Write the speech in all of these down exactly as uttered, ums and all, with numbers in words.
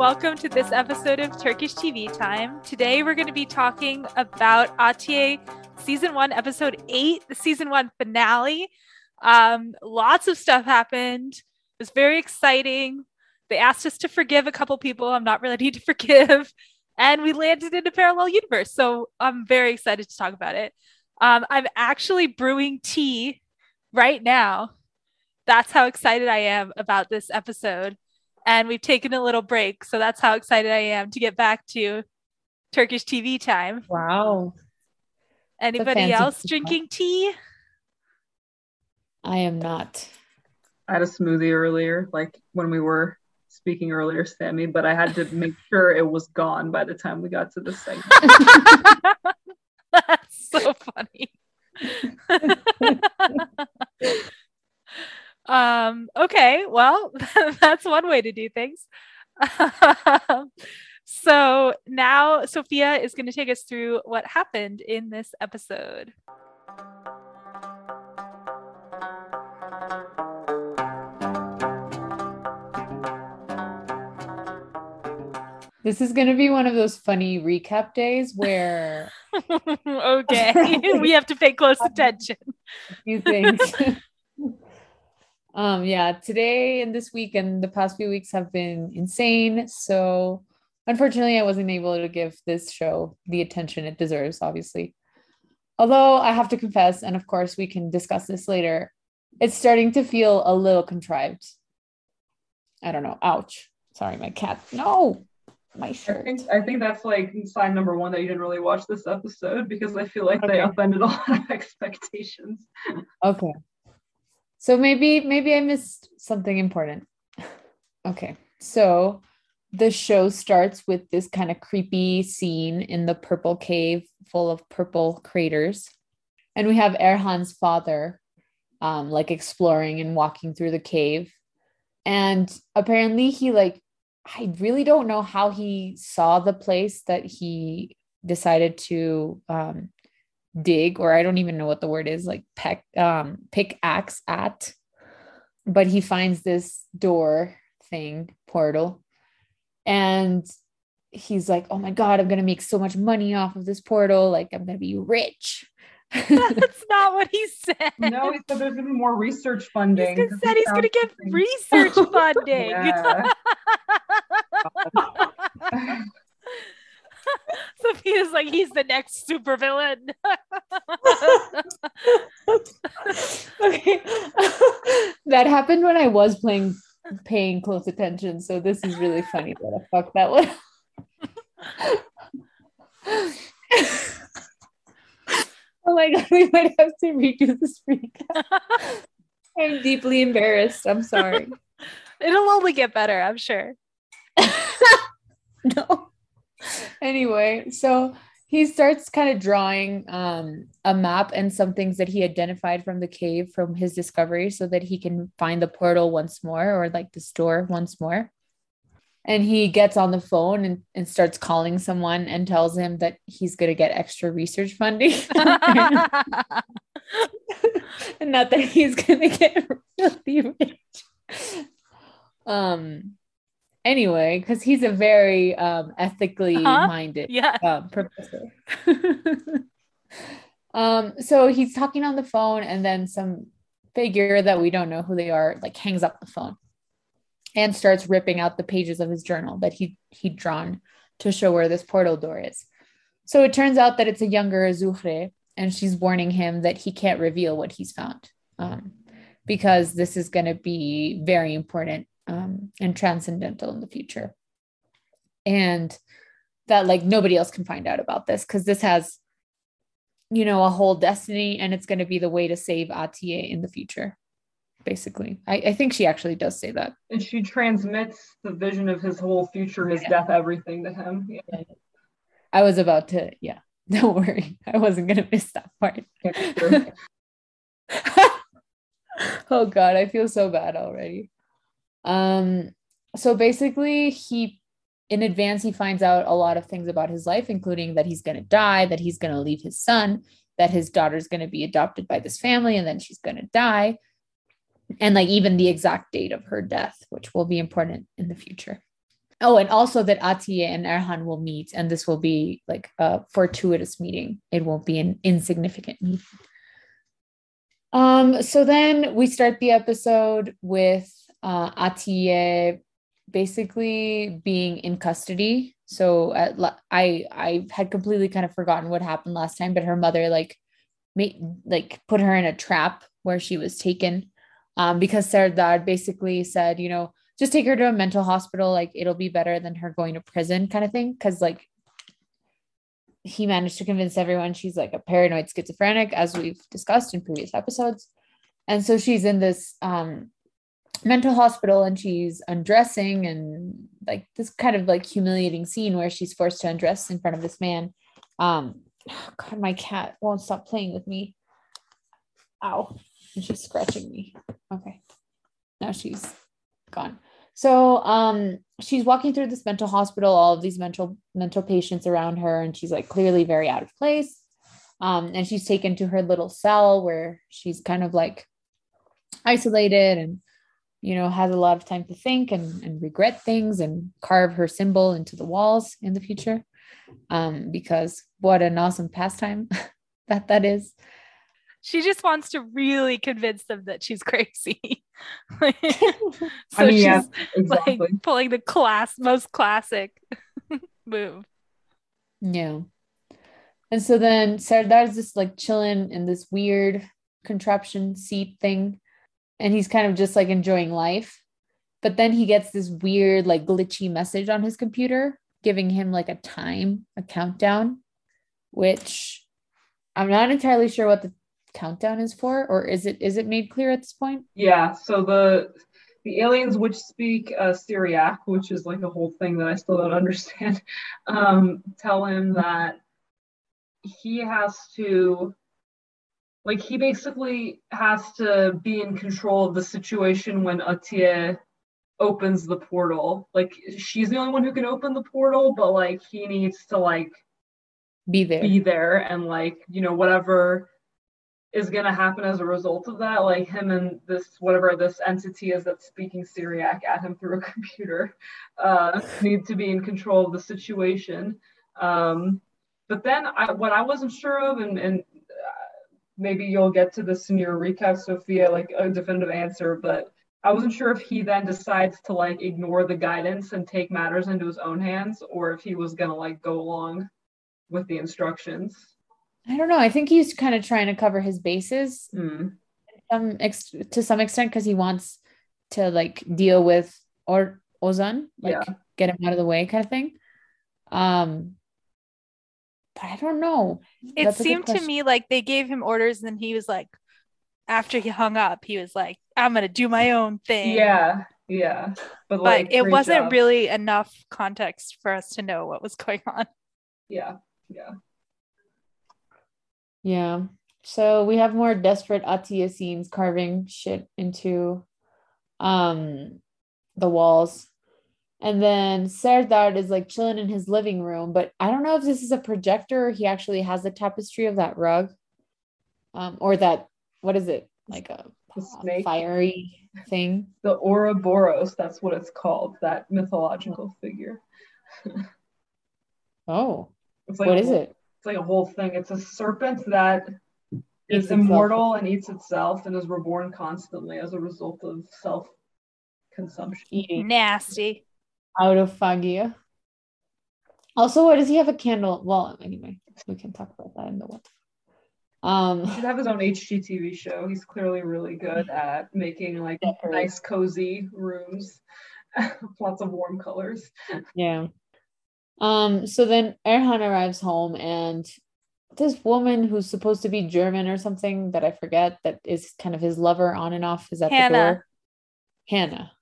Welcome to this episode of Turkish T V Time. Today we're going to be talking about Atiye Season one, Episode eight, the Season one finale. Um, lots of stuff happened. It was very exciting. They asked us to forgive a couple people I'm not ready to forgive. And we landed in a parallel universe. So I'm very excited to talk about it. Um, I'm actually brewing tea right now. That's how excited I am about this episode. And we've taken a little break. So that's how excited I am to get back to Turkish T V Time. Wow. Anybody else drinking tea? I am not. I had a smoothie earlier, like when we were speaking earlier, Sammy, but I had to make sure it was gone by the time we got to this segment. That's so funny. um, okay, well, that's one way to do things. So now Sophia is going to take us through what happened in this episode. This is going to be one of those funny recap days where... okay, we have to pay close attention. A few things. um, yeah, today and this week and the past few weeks have been insane. So unfortunately, I wasn't able to give this show the attention it deserves, obviously. Although I have to confess, and of course we can discuss this later, it's starting to feel a little contrived. I don't know. Ouch. Sorry, my cat. No. My shirt. I think, I think that's like sign number one that you didn't really watch this episode, because I feel like okay. They offended all expectations. Okay. So maybe, maybe I missed something important. Okay. So the show starts with this kind of creepy scene in the purple cave full of purple craters. And we have Erhan's father um, like exploring and walking through the cave. And apparently he like I really don't know how he saw the place that he decided to um, dig, or I don't even know what the word is, like peck, um, pick axe at, but he finds this door thing, portal, and he's like, oh my God, I'm going to make so much money off of this portal. Like I'm going to be rich. That's not what he said. No, he said there's going to be more research funding. He said he's going to get research funding. Yeah. Sophia's like, he's the next supervillain. Okay. That happened when I was playing paying close attention, so this is really funny that I fucked that one. Oh my God, we might have to redo this recap. I'm deeply embarrassed. I'm sorry. It'll only get better, I'm sure. No. Anyway, so he starts kind of drawing um, a map and some things that he identified from the cave from his discovery so that he can find the portal once more, or like the store once more. And he gets on the phone and, and starts calling someone and tells him that he's going to get extra research funding. And not that he's going to get really rich. Um, Anyway, because he's a very um, ethically uh-huh. minded yeah. um, professor. um, so he's talking on the phone, and then some figure that we don't know who they are, like hangs up the phone and starts ripping out the pages of his journal that he he'd drawn to show where this portal door is. So it turns out that it's a younger Zuhre, and she's warning him that he can't reveal what he's found um, because this is going to be very important. Um, and transcendental in the future, and that like nobody else can find out about this because this has, you know, a whole destiny, and it's going to be the way to save Atiye in the future, basically. I, I think she actually does say that, and she transmits the vision of his whole future, his yeah. death, everything to him. Yeah. I was about to yeah don't worry, I wasn't gonna miss that part. Oh God, I feel so bad already. Um, so basically he, in advance, he finds out a lot of things about his life, including that he's going to die, that he's going to leave his son, that his daughter's going to be adopted by this family, and then she's going to die. And like even the exact date of her death, which will be important in the future. Oh, and also that Atiye and Erhan will meet, and this will be like a fortuitous meeting. It won't be an insignificant meeting. Um, so then we start the episode with uh, Atiye basically being in custody. So at la- I I had completely kind of forgotten what happened last time, but her mother like made, like put her in a trap where she was taken um, because Serdar basically said, you know, just take her to a mental hospital. Like it'll be better than her going to prison kind of thing. Cause like he managed to convince everyone she's like a paranoid schizophrenic, as we've discussed in previous episodes. And so she's in this um, mental hospital and she's undressing and like this kind of like humiliating scene where she's forced to undress in front of this man. Um, God, my cat won't stop playing with me. Ow. She's scratching me. Okay. Now she's gone. So um, she's walking through this mental hospital, all of these mental mental patients around her, and she's like clearly very out of place. Um, and she's taken to her little cell where she's kind of like isolated and, you know, has a lot of time to think and, and regret things and carve her symbol into the walls in the future. Um, because what an awesome pastime that that is. She just wants to really convince them that she's crazy. like, so I mean, she's yeah, exactly. like pulling the class most classic move. Yeah. And so then Serdar's just like chilling in this weird contraption seat thing. And he's kind of just like enjoying life. But then he gets this weird, like glitchy message on his computer, giving him like a time, a countdown, which I'm not entirely sure what the countdown is for, or is it is it made clear at this point? Yeah, so the the aliens which speak uh, Syriac, which is like a whole thing that I still don't understand, um, tell him that he has to, like he basically has to be in control of the situation when Atiye opens the portal. Like she's the only one who can open the portal, but like he needs to like be there, be there, and like, you know, whatever is going to happen as a result of that, like him and this, whatever this entity is that's speaking Syriac at him through a computer, uh, need to be in control of the situation. Um, but then I, what I wasn't sure of, and, and uh, maybe you'll get to this in your recap, Sophia, like a definitive answer, but I wasn't sure if he then decides to like ignore the guidance and take matters into his own hands, or if he was going to like go along with the instructions. I don't know. I think he's kind of trying to cover his bases mm. um, ex- to some extent because he wants to like deal with or Ozan, like yeah. get him out of the way kind of thing. Um, but I don't know. It That's seemed to me like they gave him orders and then he was like, after he hung up, he was like, I'm going to do my own thing. Yeah. Yeah. But, like, but it wasn't job. really enough context for us to know what was going on. Yeah. Yeah. Yeah, so we have more desperate Atiye scenes carving shit into um, the walls. And then Serdar is like chilling in his living room, but I don't know if this is a projector or he actually has the tapestry of that rug um, or that, what is it? Like a, a fiery thing. The Ouroboros, that's what it's called, that mythological figure. Oh, it's like what a- is it? It's like a whole thing. It's a serpent that eats is immortal itself. and eats itself and is reborn constantly as a result of self-consumption. Eating. Nasty. Autophagia. Also, why does he have a candle? Well, anyway, we can talk about that in the what. Um, he should have his own H G T V show. He's clearly really good at making like nice, cozy rooms, lots of warm colors. Yeah. Um, so then Erhan arrives home and this woman who's supposed to be German or something that I forget that is kind of his lover on and off is at Hannah. the door. Hannah.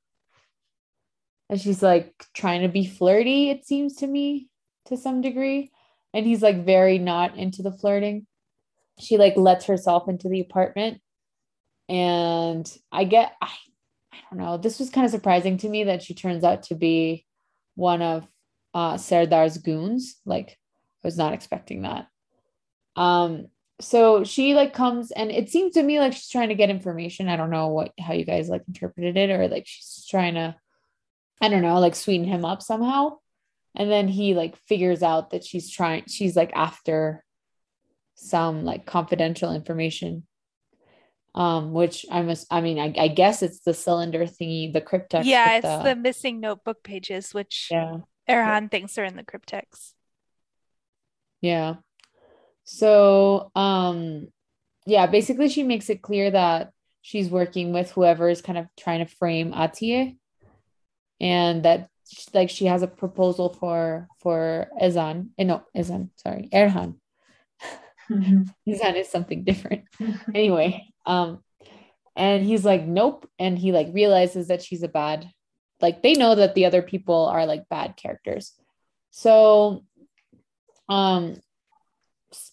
And she's like trying to be flirty, it seems to me, to some degree. And he's like very not into the flirting. She like lets herself into the apartment. And I get, I, I don't know, this was kind of surprising to me that she turns out to be one of Uh, Serdar's goons. Like I was not expecting that. Um, so she like comes and it seems to me like she's trying to get information. I don't know what how you guys like interpreted it, or like she's trying to I don't know, like sweeten him up somehow. And then he like figures out that she's trying, she's like after some like confidential information. Um, which I must, I mean, I, I guess it's the cylinder thingy, the cryptex. Yeah, it's the, the missing notebook pages, which yeah. Erhan yeah. thinks are in the cryptex. Yeah. So, um, yeah, basically she makes it clear that she's working with whoever is kind of trying to frame Atiye, and that she, like she has a proposal for, for Ezan. No, Ezan, sorry, Erhan. Mm-hmm. Ezan is something different. Anyway. Um, and he's like, nope. And he like realizes that she's a bad, like, they know that the other people are like bad characters. So, um,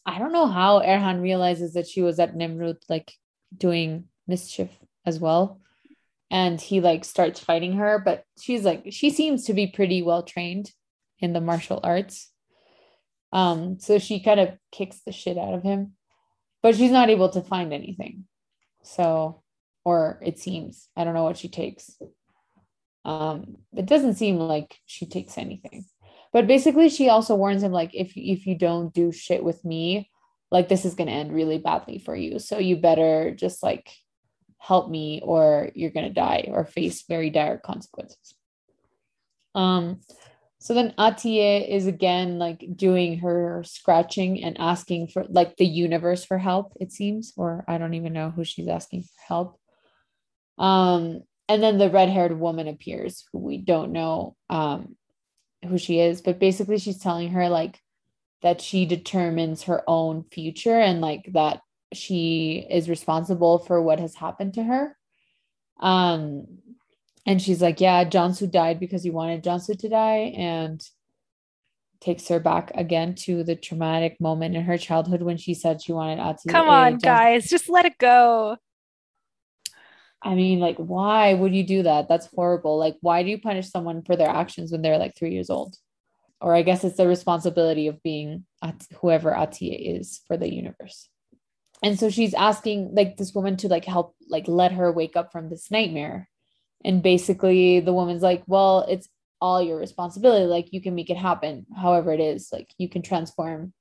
I don't know how Erhan realizes that she was at Nemrut, like doing mischief as well. And he like starts fighting her, but she's like, she seems to be pretty well trained in the martial arts. Um, so she kind of kicks the shit out of him, but she's not able to find anything. So, or it seems, I don't know what she takes. Um, it doesn't seem like she takes anything. But basically, she also warns him, like, if, if you don't do shit with me, like, this is going to end really badly for you. So you better just, like, help me or you're going to die or face very dire consequences. Um, so then Atiye is, again, like, doing her scratching and asking for, like, the universe for help, it seems. Or I don't even know who she's asking for help. Um, and then the red-haired woman appears, who we don't know, um, who she is, but basically she's telling her like that she determines her own future and like that she is responsible for what has happened to her. Um, and she's like, yeah, Cansu died because you wanted Cansu to die, and takes her back again to the traumatic moment in her childhood when she said she wanted Atiye. Come on, Cansu. Guys, just let it go. I mean, like, why would you do that? That's horrible. Like, why do you punish someone for their actions when they're like three years old? Or I guess it's the responsibility of being at- whoever Atiye is for the universe. And so she's asking like this woman to like help, like let her wake up from this nightmare. And basically the woman's like, well, it's all your responsibility. Like you can make it happen. However it is, like you can transform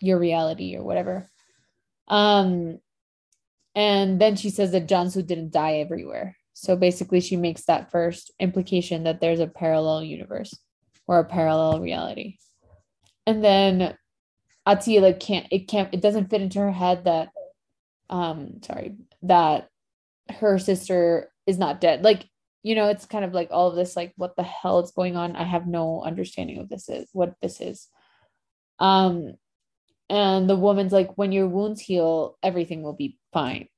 your reality or whatever. Um, And then she says that Cansu didn't die everywhere. So basically she makes that first implication that there's a parallel universe or a parallel reality. And then Atiye like can't, it can't, it doesn't fit into her head that, um, sorry, that her sister is not dead. Like, you know, it's kind of like all of this, like what the hell is going on? I have no understanding of this is what this is. Um, And the woman's like, when your wounds heal, everything will be fine,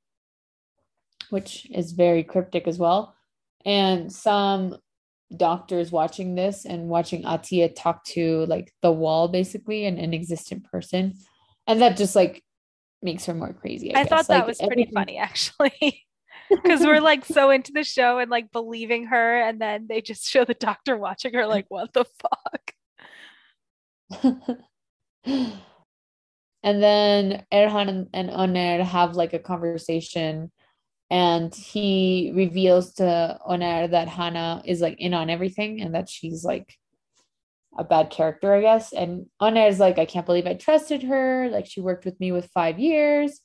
which is very cryptic as well. And some doctors watching this and watching Atiye talk to like the wall, basically an inexistent person. And that just like makes her more crazy. I, I guess. thought that like, was pretty everything- funny, actually, because we're like so into the show and like believing her. And then they just show the doctor watching her like, what the fuck? And then Erhan and Onur have like a conversation, and he reveals to Onur that Hannah is like in on everything and that she's like a bad character, I guess. And Onur is like, I can't believe I trusted her. Like she worked with me with five years.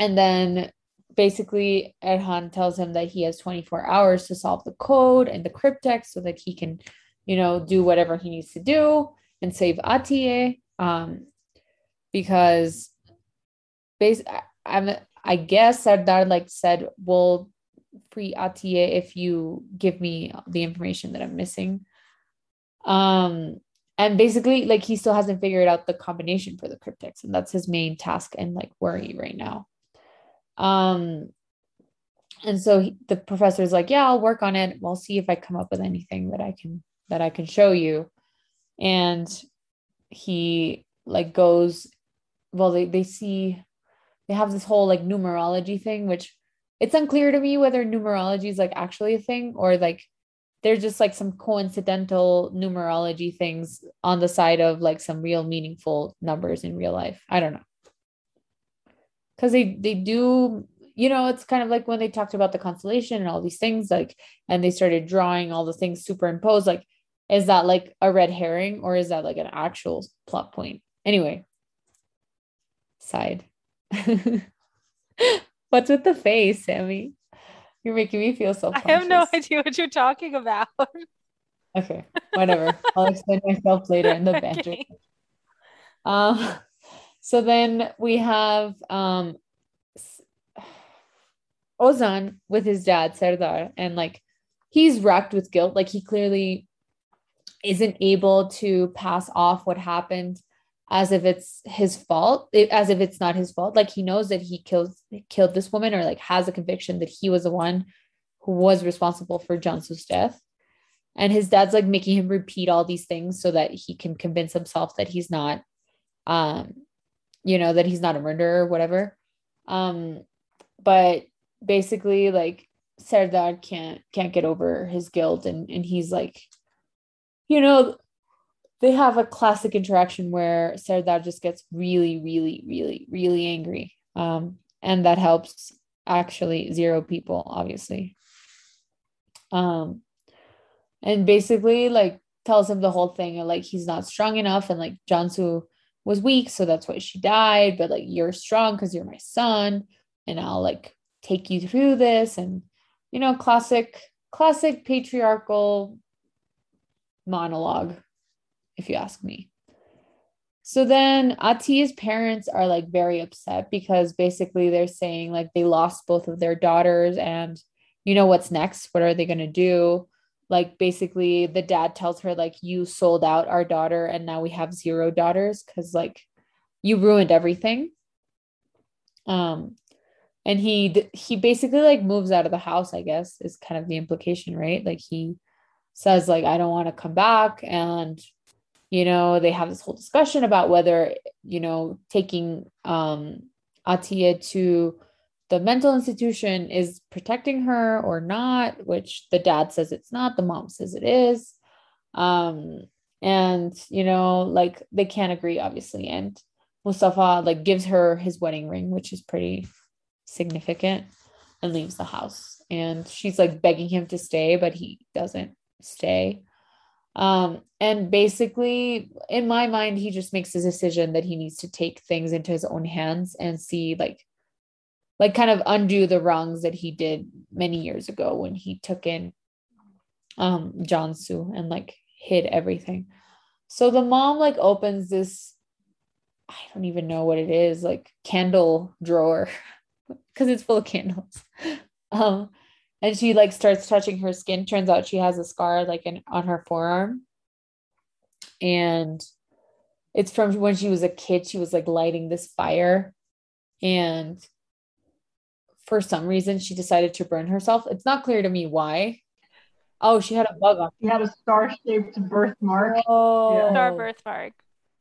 And then basically Erhan tells him that he has twenty-four hours to solve the code and the cryptex so that he can, you know, do whatever he needs to do and save Atiye. Um, Because, bas- I'm I guess Serdar like said, "We'll free Atiye if you give me the information that I'm missing." Um, and basically, like he still hasn't figured out the combination for the cryptex, and that's his main task and like worry right now. Um, and so he, the professor's like, "Yeah, I'll work on it. We'll see if I come up with anything that I can that I can show you," and he like goes. Well, they, they see, they have this whole like numerology thing, which it's unclear to me whether numerology is like actually a thing or like they're just like some coincidental numerology things on the side of like some real meaningful numbers in real life. I don't know. Because they, they do you know, it's kind of like when they talked about the constellation and all these things, like, and they started drawing all the things superimposed, like, is that like a red herring or is that like an actual plot point? Anyway, side. What's with the face, Sammy? You're making me feel self-conscious. I have no idea what you're talking about. Okay, whatever. I'll explain myself later in the banter. Okay. Um, so then we have um, Ozan with his dad, Serdar, and like he's racked with guilt. Like he clearly isn't able to pass off what happened as if it's his fault, as if it's not his fault. Like he knows that he killed killed this woman, or like has a conviction that he was the one who was responsible for Cansu's death. And his dad's like making him repeat all these things so that he can convince himself that he's not, um, you know, that he's not a murderer or whatever. Um, but basically like Serdar can't, can't get over his guilt. And, and he's like, you know, they have a classic interaction where Serdar just gets really, really, really, really angry. Um, and that helps actually zero people, obviously. Um, And basically like tells him the whole thing, like he's not strong enough. And like Cansu was weak, so that's why she died. But like, you're strong because you're my son, and I'll like take you through this. And, you know, classic, classic patriarchal monologue, if you ask me. So then Atiye's parents are like very upset because basically they're saying like they lost both of their daughters and, you know, what's next? What are they going to do? Like basically the dad tells her like, you sold out our daughter and now we have zero daughters because like you ruined everything. Um, and he, he basically like moves out of the house, I guess is kind of the implication, right? Like he says like, I don't want to come back. And, you know, they have this whole discussion about whether, you know, taking um, Atiye to the mental institution is protecting her or not, which the dad says it's not, the mom says it is. Um, and, you know, like they can't agree, obviously. And Mustafa like gives her his wedding ring, which is pretty significant, and leaves the house. And she's like begging him to stay, but he doesn't stay. Um, and basically in my mind, he just makes the decision that he needs to take things into his own hands and see like, like kind of undo the wrongs that he did many years ago when he took in um, Cansu and like hid everything. So the mom like opens this, I don't even know what it is, like candle drawer because it's full of candles. Um, and she like starts touching her skin. Turns out she has a scar like in, on her forearm. And it's from when she was a kid, she was like lighting this fire, and for some reason, she decided to burn herself. It's not clear to me why. Oh, she had a bug on her. She had a star-shaped birthmark. Oh, yeah. Star birthmark.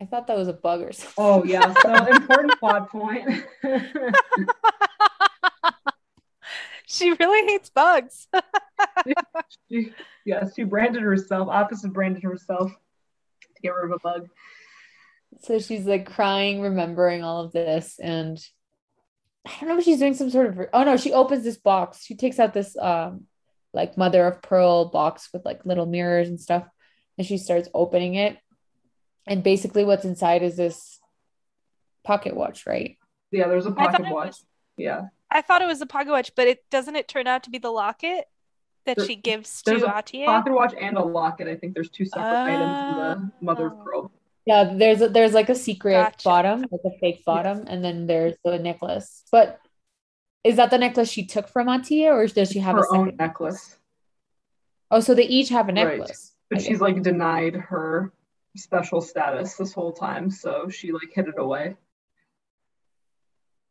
I thought that was a bug or something. Oh, yeah. So important plot point. She really hates bugs. she, yeah, she branded herself. Opposite branded herself to get rid of a bug. So she's like crying, remembering all of this, and I don't know if she's doing some sort of, oh no, she opens this box. She takes out this um, like mother of pearl box with like little mirrors and stuff. And she starts opening it. And basically what's inside is this pocket watch, right? Yeah, there's a pocket watch. Was, yeah. I thought it was a pocket watch, but it doesn't it turn out to be the locket that there, she gives to Atiye? Pocket watch and a locket. I think there's two separate oh. items in the mother of pearl. Yeah, there's a, there's like a secret gotcha. bottom, like a fake bottom, and then there's the necklace. But is that the necklace she took from Atiye, or does she have her a second own necklace? Oh, so they each have a necklace. Right. But I she's guess. like denied her special status this whole time, so she like hid it away.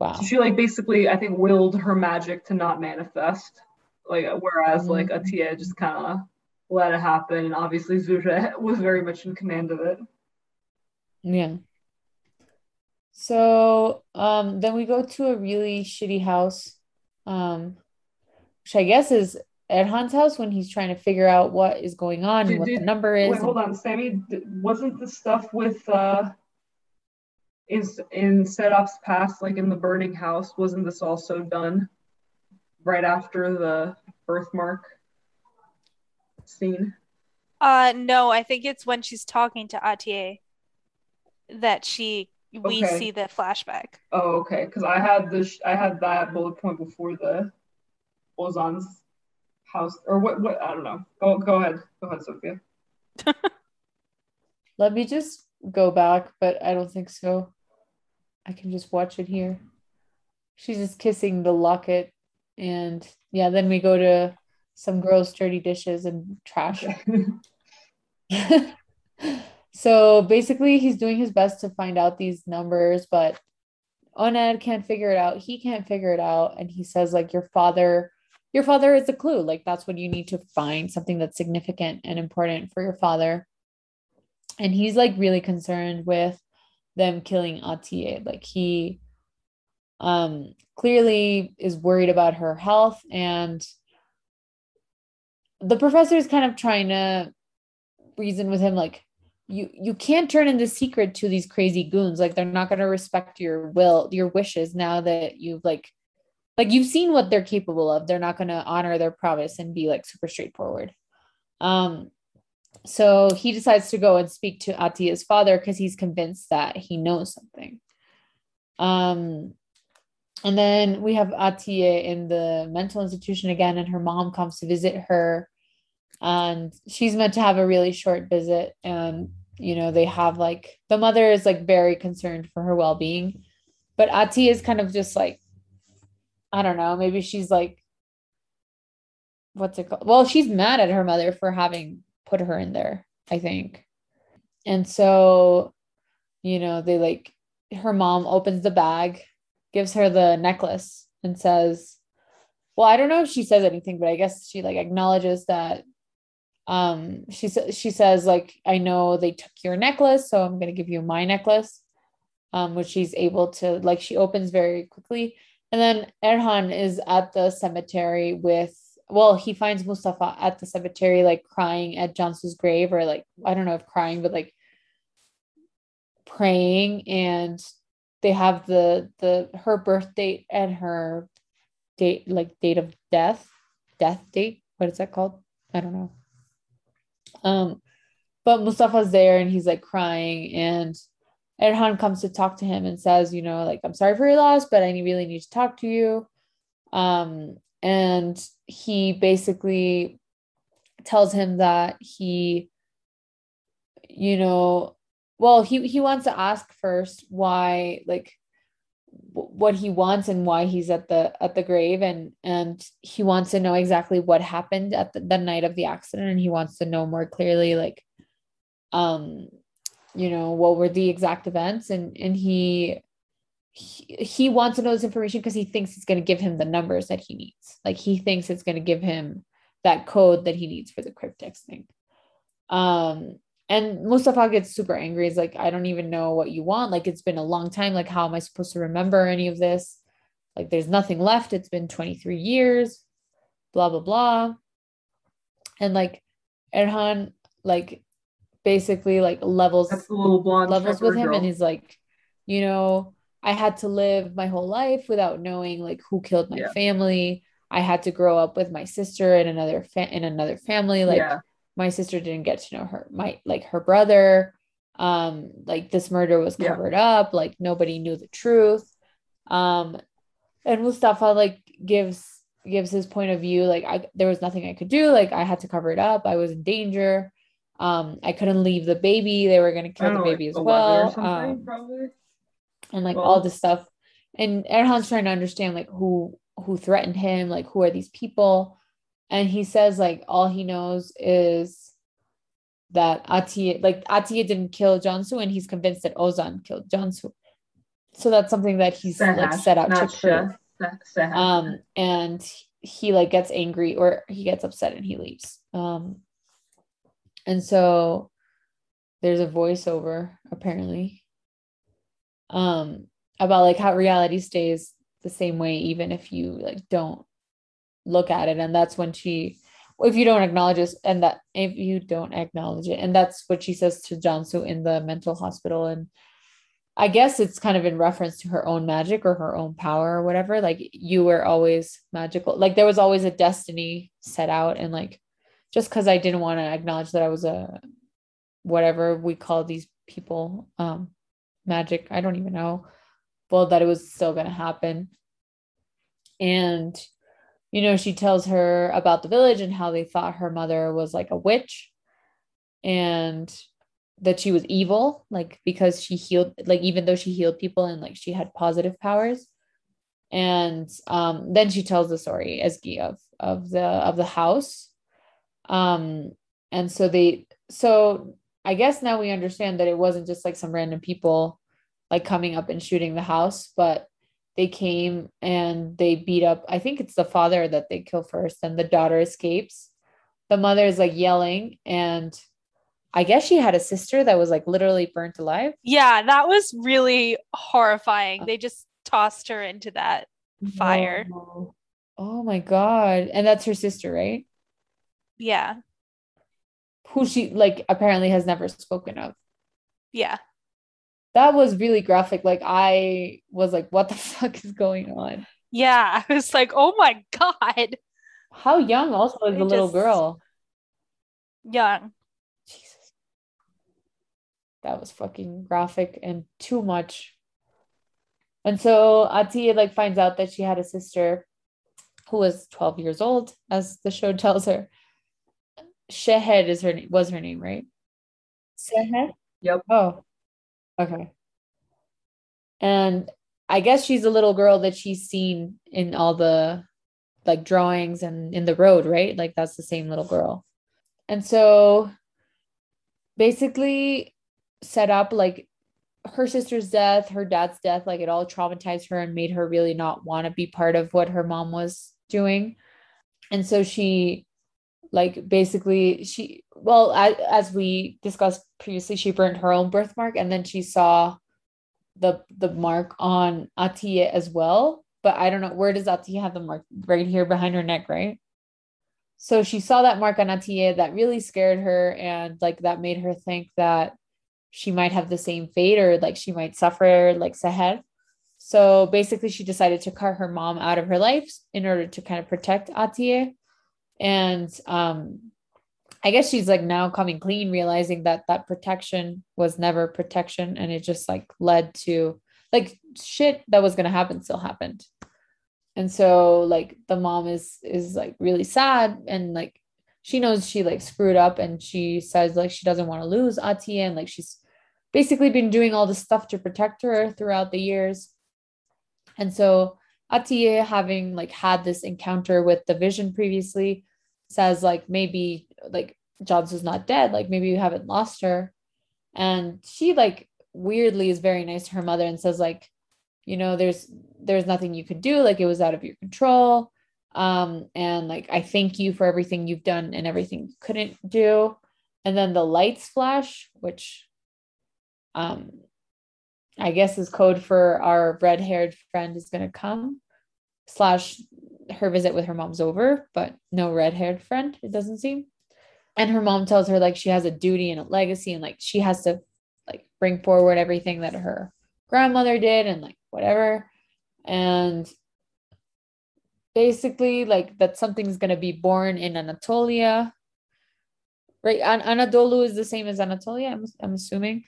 Wow. So she like basically, I think, willed her magic to not manifest. Like whereas mm-hmm. like Atiye just kind of let it happen, and obviously Zuhre was very much in command of it. Yeah. So um, then we go to a really shitty house, um, which I guess is Erhan's house when he's trying to figure out what is going on did, and what did, the number is. Wait, hold on, Sammy. Wasn't the stuff with uh, in in Setup's past, like in the burning house, wasn't this also done right after the birthmark scene? Uh, no, I think it's when she's talking to Atiye that she we okay. see the flashback. Oh, okay. Because I had this, I had that bullet point before the Ozan's house, or what? What I don't know. Go, go ahead, go ahead, Sophia. Let me just go back, but I don't think so. I can just watch it here. She's just kissing the locket, and yeah, then we go to some girls' dirty dishes and trash. So basically, he's doing his best to find out these numbers, but Onur can't figure it out. He can't figure it out, and he says, like, your father, your father is a clue. Like, that's what you need to find, something that's significant and important for your father. And he's like really concerned with them killing Atiye. Like, he um clearly is worried about her health, and the professor is kind of trying to reason with him, like, you you can't turn in the secret to these crazy goons. Like, they're not going to respect your will, your wishes, now that you've like like you've seen what they're capable of. They're not going to honor their promise and be like super straightforward. um So he decides to go and speak to Atiye's father because he's convinced that he knows something. Um, and then we have Atiye in the mental institution again, and her mom comes to visit her. And she's meant to have a really short visit. And, you know, they have like, the mother is like very concerned for her well-being. But Atiye is kind of just like, I don't know, maybe she's like, what's it called? Well, she's mad at her mother for having put her in there, I think. And so, you know, they like, her mom opens the bag, gives her the necklace, and says, well, I don't know if she says anything, but I guess she like acknowledges that um she she says, like, I know they took your necklace, so I'm gonna give you my necklace, um which she's able to, like, she opens very quickly. And then Erhan is at the cemetery with, well, he finds Mustafa at the cemetery, like crying at Cansu's grave, or like, I don't know if crying, but like praying. And they have the, the, her birth date and her date, like date of death, death date. What is that called? I don't know. Um, but Mustafa's there and he's like crying, and Erhan comes to talk to him and says, you know, like, I'm sorry for your loss, but I really need to talk to you. Um, And he basically tells him that he, you know, well, he, he wants to ask first why, like, w- what he wants and why he's at the, at the grave. And, and he wants to know exactly what happened at the, the night of the accident. And he wants to know more clearly, like, um, you know, what were the exact events. And, and he, He, he wants to know this information because he thinks it's going to give him the numbers that he needs. Like, he thinks it's going to give him that code that he needs for the cryptex thing. Um, and Mustafa gets super angry. He's like, I don't even know what you want. Like, it's been a long time. Like, how am I supposed to remember any of this? Like, there's nothing left. It's been twenty-three years, blah, blah, blah. And like, Erhan, like, basically like levels, levels with him. Girl. And he's like, you know, I had to live my whole life without knowing like who killed my yeah. family. I had to grow up with my sister in another fa- in another family. Like yeah. my sister didn't get to know her, my, like her brother, um, like this murder was covered yeah. up. Like nobody knew the truth. Um, and Mustafa like gives, gives his point of view. Like I, there was nothing I could do. Like I had to cover it up. I was in danger. Um, I couldn't leave the baby. They were going to kill the baby like as well. Um, probably. And like well, all this stuff. And Erhan's trying to understand like who, who threatened him, like who are these people? And he says like, all he knows is that Atiye, like Atiye didn't kill Cansu, and he's convinced that Ozan killed Cansu. So that's something that he's Seher, like set out to prove. Sure. Um, and he like gets angry, or he gets upset, and he leaves. Um, and so there's a voiceover apparently. Um, about like how reality stays the same way, even if you like don't look at it. And that's when she, if you don't acknowledge it, and that if you don't acknowledge it, and that's what she says to Cansu in the mental hospital. And I guess it's kind of in reference to her own magic or her own power or whatever. Like, you were always magical. Like, there was always a destiny set out. And like, just because I didn't want to acknowledge that I was a, whatever we call these people, um, magic, I don't even know, well, that it was still going to happen. And, you know, she tells her about the village and how they thought her mother was like a witch and that she was evil, like, because she healed, like, even though she healed people and like she had positive powers. And um, then she tells the story, Ezgi, of of the of the house. Um, and so they, so I guess now we understand that it wasn't just like some random people like coming up and shooting the house, but they came and they beat up, I think it's the father that they kill first, and the daughter escapes. The mother is like yelling, and I guess she had a sister that was like literally burnt alive. Yeah, that was really horrifying. They just tossed her into that fire. No. Oh my God. And that's her sister, right? Yeah. Who she like apparently has never spoken of. Yeah. That was really graphic. Like, I was like, what the fuck is going on? Yeah. I was like, oh my God. How young also is the little girl? Young. That was fucking graphic and too much. And so Atiye like finds out that she had a sister who was twelve years old, as the show tells her. Seher is her name, was her name, right? Seher? Yep. Oh, okay. And I guess she's a little girl that she's seen in all the like drawings and in the road, right? Like, that's the same little girl. And so basically set up like her sister's death, her dad's death, like it all traumatized her and made her really not want to be part of what her mom was doing. And so she like basically she well as, as we discussed previously, she burned her own birthmark, and then she saw the the mark on Atiye as well. But I don't know, where does Atiye have the mark? Right here behind her neck, right? So she saw that mark on Atiye that really scared her, and like that made her think that she might have the same fate, or like she might suffer like Seher. So basically she decided to cut her mom out of her life in order to kind of protect Atiye. And um, I guess she's like now coming clean, realizing that that protection was never protection. And it just like led to like shit that was going to happen still happened. And so like the mom is, is like really sad, and like she knows she like screwed up, and she says like she doesn't want to lose Atiye, and like she's basically been doing all this stuff to protect her throughout the years. And so Atiye, having like had this encounter with the vision previously, says like, maybe like Cansu's not dead, like maybe you haven't lost her. And she like weirdly is very nice to her mother and says like, you know, there's there's nothing you could do, like it was out of your control, um and like I thank you for everything you've done and everything you couldn't do. And then the lights flash, which um I guess is code for our red-haired friend is going to come, slash her visit with her mom's over, but no red-haired friend, it doesn't seem. And her mom tells her like she has a duty and a legacy, and like she has to like bring forward everything that her grandmother did and like whatever. And basically like that something's going to be born in Anatolia, right? An- Anadolu is the same as Anatolia, I'm, I'm assuming.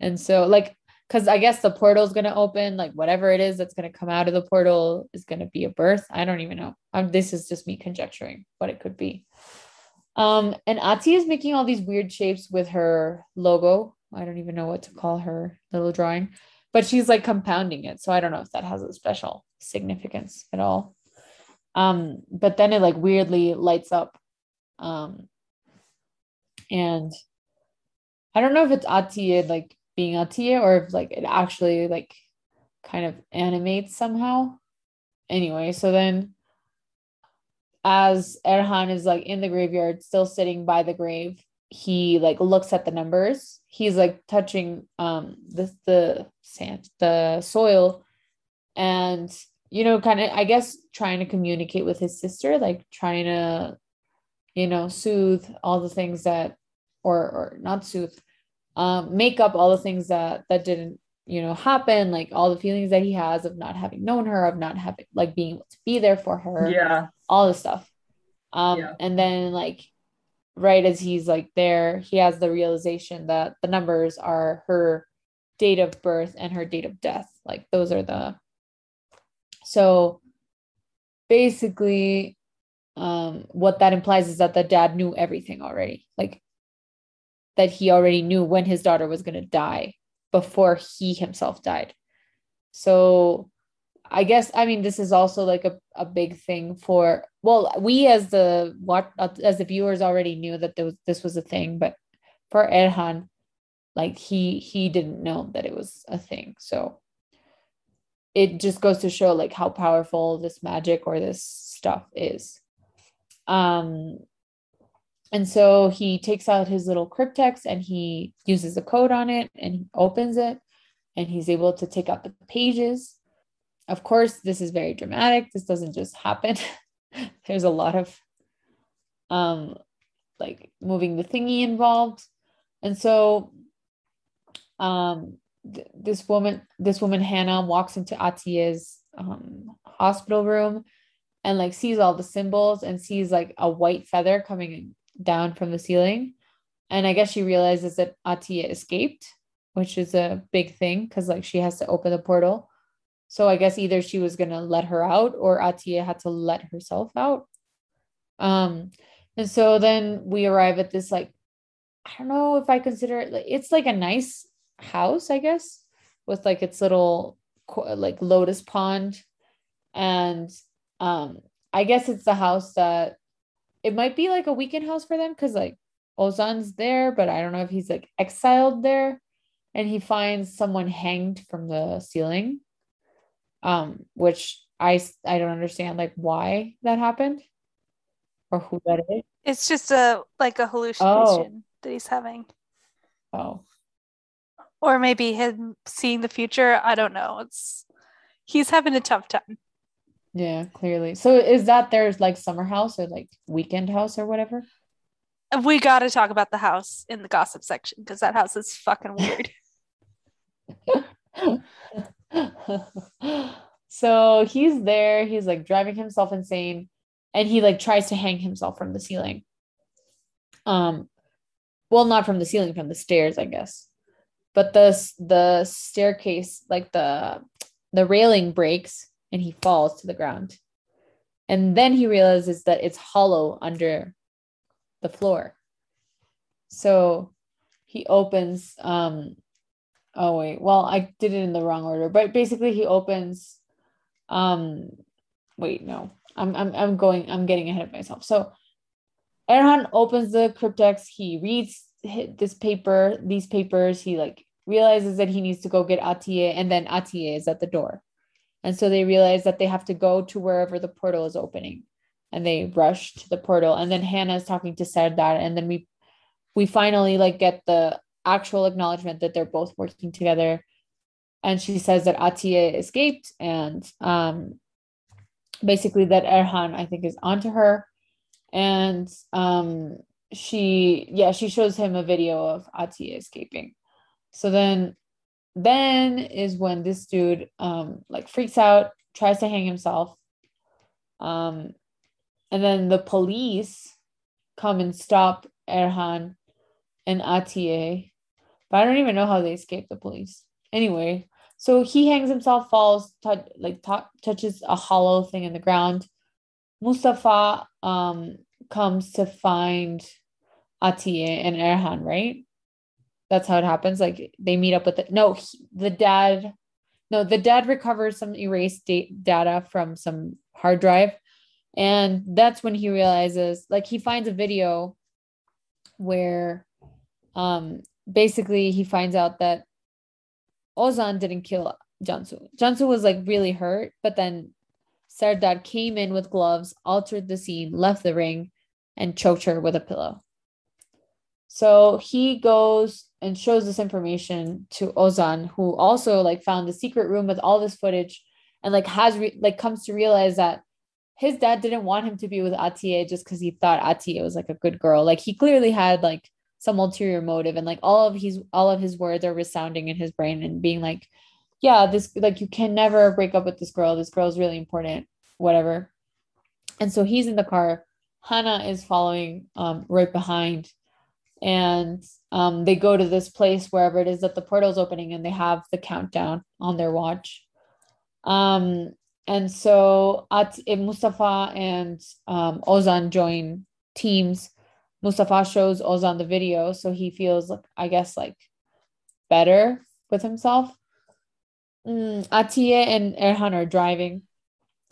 And so like, because I guess the portal is going to open, like whatever it is that's going to come out of the portal is going to be a birth. I don't even know. Um, this is just me conjecturing what it could be. Um, and Atiye is making all these weird shapes with her logo. I don't even know what to call her little drawing, but she's like compounding it. So I don't know if that has a special significance at all. Um, but then it like weirdly lights up. Um, and I don't know if it's Atiye like being Atiye, or if like it actually like kind of animates somehow. Anyway, so then as Erhan is like in the graveyard, still sitting by the grave, he like looks at the numbers. He's like touching um the the sand, the soil, and you know, kind of I guess trying to communicate with his sister, like trying to, you know, soothe all the things that, or or not soothe, um, make up all the things that that didn't, you know, happen, like all the feelings that he has of not having known her, of not having, like, being able to be there for her, yeah, all this stuff. Um, yeah. And then, like, right as he's, like, there, he has the realization that the numbers are her date of birth and her date of death. Like, those are the, so basically, um, what that implies is that the dad knew everything already, like, that he already knew when his daughter was going to die before he himself died. So I guess, I mean, this is also like a, a big thing for, well, we as the what as the viewers already knew that there was, this was a thing, but for Erhan, like, he he didn't know that it was a thing. So it just goes to show, like, how powerful this magic or this stuff is. Um, and so he takes out his little cryptex and he uses a code on it and he opens it and he's able to take out the pages. Of course, this is very dramatic. This doesn't just happen. There's a lot of, um, like, moving the thingy involved. And so, um, th- this woman, this woman, Hannah, walks into Atiye's, um, hospital room and, like, sees all the symbols and sees, like, a white feather coming down from the ceiling. And I guess she realizes that Atiye escaped, which is a big thing, 'cause, like, she has to open the portal. So I guess either she was going to let her out or Atiye had to let herself out. Um, and so then we arrive at this, like, I don't know if I consider it, like, it's like a nice house, I guess, with, like, its little, like, lotus pond. And, um, I guess it's the house that it might be, like, a weekend house for them. 'Cause, like, Ozan's there, but I don't know if he's, like, exiled there, and he finds someone hanged from the ceiling. Um, which I, I don't understand, like, why that happened or who that is. It's just a, like, a hallucination oh. that he's having. Oh. Or maybe him seeing the future. I don't know. It's, he's having a tough time. Yeah, clearly. So is that there's, like, summer house or, like, weekend house or whatever? We got to talk about the house in the gossip section, because that house is fucking weird. So he's there, he's, like, driving himself insane, and he, like, tries to hang himself from the ceiling. Um, well, not from the ceiling, from the stairs, I guess. But the the staircase, like, the the railing breaks and he falls to the ground. And then he realizes that it's hollow under the floor. So he opens, um Oh, wait. Well, I did it in the wrong order, but basically he opens, um, wait, no, I'm, I'm, I'm going, I'm getting ahead of myself. So Erhan opens the cryptex. He reads this paper, these papers. He, like, realizes that he needs to go get Atiye, and then Atiye is at the door. And so they realize that they have to go to wherever the portal is opening, and they rush to the portal. And then Hannah is talking to Serdar. And then we, we finally, like, get the actual acknowledgement that they're both working together, and she says that Atiye escaped, and um basically that Erhan, I think, is onto her, and um she yeah she shows him a video of Atiye escaping. So then then is when this dude um like freaks out, tries to hang himself, um and then the police come and stop Erhan and Atiye. But I don't even know how they escaped the police. Anyway, so he hangs himself, falls, touch, like t- touches a hollow thing in the ground. Mustafa um, comes to find Atiye and Erhan, right? That's how it happens. Like, they meet up with the, no, he, the dad, no, the dad recovers some erased date data from some hard drive. And that's when he realizes, like, he finds a video where Um, basically he finds out that Ozan didn't kill Cansu. Cansu was, like, really hurt, but then Serdar came in with gloves, altered the scene, left the ring, and choked her with a pillow. So he goes and shows this information to Ozan, who also, like, found the secret room with all this footage, and, like, has re- like comes to realize that his dad didn't want him to be with Atiye just because he thought Atiye was, like, a good girl. Like, he clearly had, like, some ulterior motive, and like all of his all of his words are resounding in his brain and being like, yeah, this, like, you can never break up with this girl. This girl's really important, whatever. And so he's in the car. Hannah is following um, right behind, and um, they go to this place, wherever it is that the portal's opening, and they have the countdown on their watch. Um, and so at Mustafa and um, Ozan join teams. Mustafa shows Ozan the video, so he feels, like, I guess, like, better with himself. Mm, Atiye and Erhan are driving,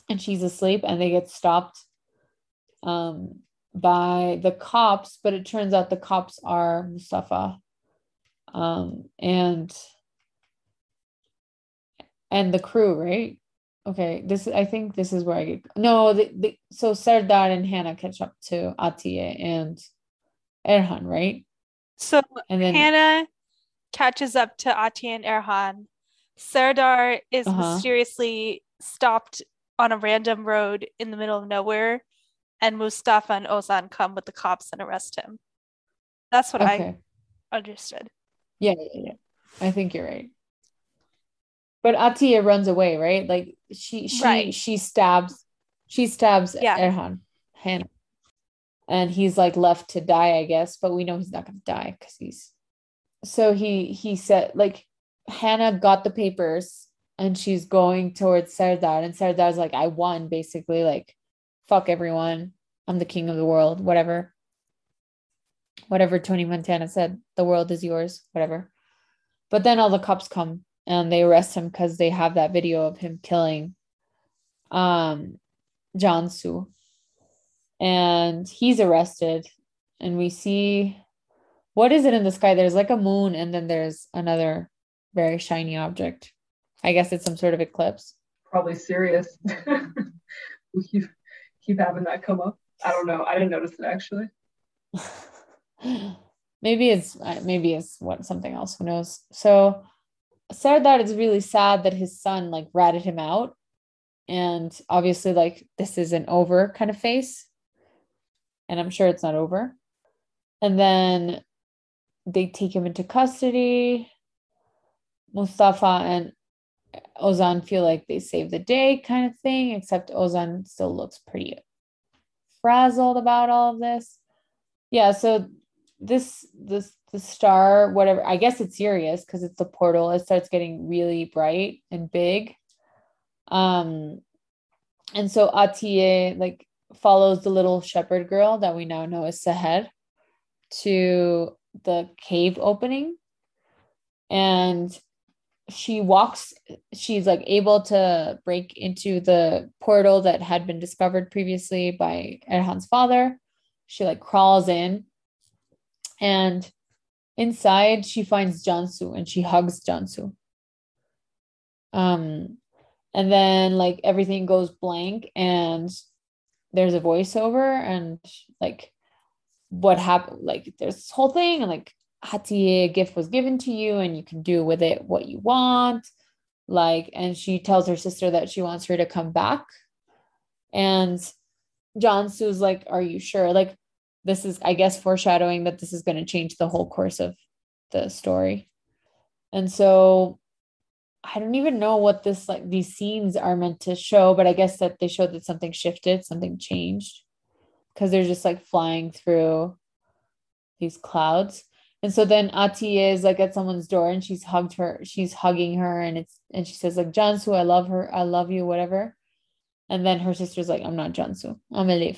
and she's asleep, and they get stopped um, by the cops, but it turns out the cops are Mustafa. Um, and and the crew, right? Okay, this I think this is where I get... No, the, the, so Serdar and Hannah catch up to Atiye and Erhan, right? So and then, Hannah catches up to Atiye and Erhan. Serdar is uh-huh. mysteriously stopped on a random road in the middle of nowhere, and Mustafa and Ozan come with the cops and arrest him. That's what okay. I understood. Yeah, yeah, yeah. I think you're right. But Atiye runs away, right? Like she she right. she stabs she stabs yeah. Erhan, Hannah, and he's like left to die, I guess. But we know he's not going to die because he's so he he said like. Hannah got the papers and she's going towards Serdar, and Serdar's like, I won, basically, like, fuck everyone, I'm the king of the world, whatever whatever Tony Montana said, the world is yours, whatever. But then all the cops come and they arrest him because they have that video of him killing um Cansu, and he's arrested, and we see, what is it in the sky? There's like a moon, and then there's another very shiny object. I guess it's some sort of eclipse. Probably Sirius. We keep, keep having that come up. I don't know. I didn't notice it actually. maybe it's maybe it's what something else. Who knows? So Serdar is really sad that his son like ratted him out, and obviously like this isn't over kind of face. And I'm sure it's not over. And then they take him into custody. Mustafa and Ozan feel like they saved the day kind of thing, except Ozan still looks pretty frazzled about all of this. Yeah, so this, this the star, whatever, I guess it's Sirius because it's the portal. It starts getting really bright and big. Um, and so Atiye, like, follows the little shepherd girl that we now know as Seher to the cave opening. And she walks, she's like able to break into the portal that had been discovered previously by Erhan's father. She like crawls in, and inside she finds Cansu, and she hugs Cansu. Um, and then like everything goes blank, and there's a voiceover, and like what happened, like there's this whole thing, and like, Atiye, a gift was given to you and you can do with it what you want. Like, and she tells her sister that she wants her to come back. And Cansu's like, are you sure? Like, this is, I guess, foreshadowing that this is going to change the whole course of the story. And so I don't even know what this, like, these scenes are meant to show, but I guess that they showed that something shifted, something changed, because they're just like flying through these clouds. And so then Atiye is like at someone's door, and she's hugged her, she's hugging her, and it's, and she says like, Cansu, I love her, I love you, whatever. And then her sister's like, I'm not Cansu, I'm Elif.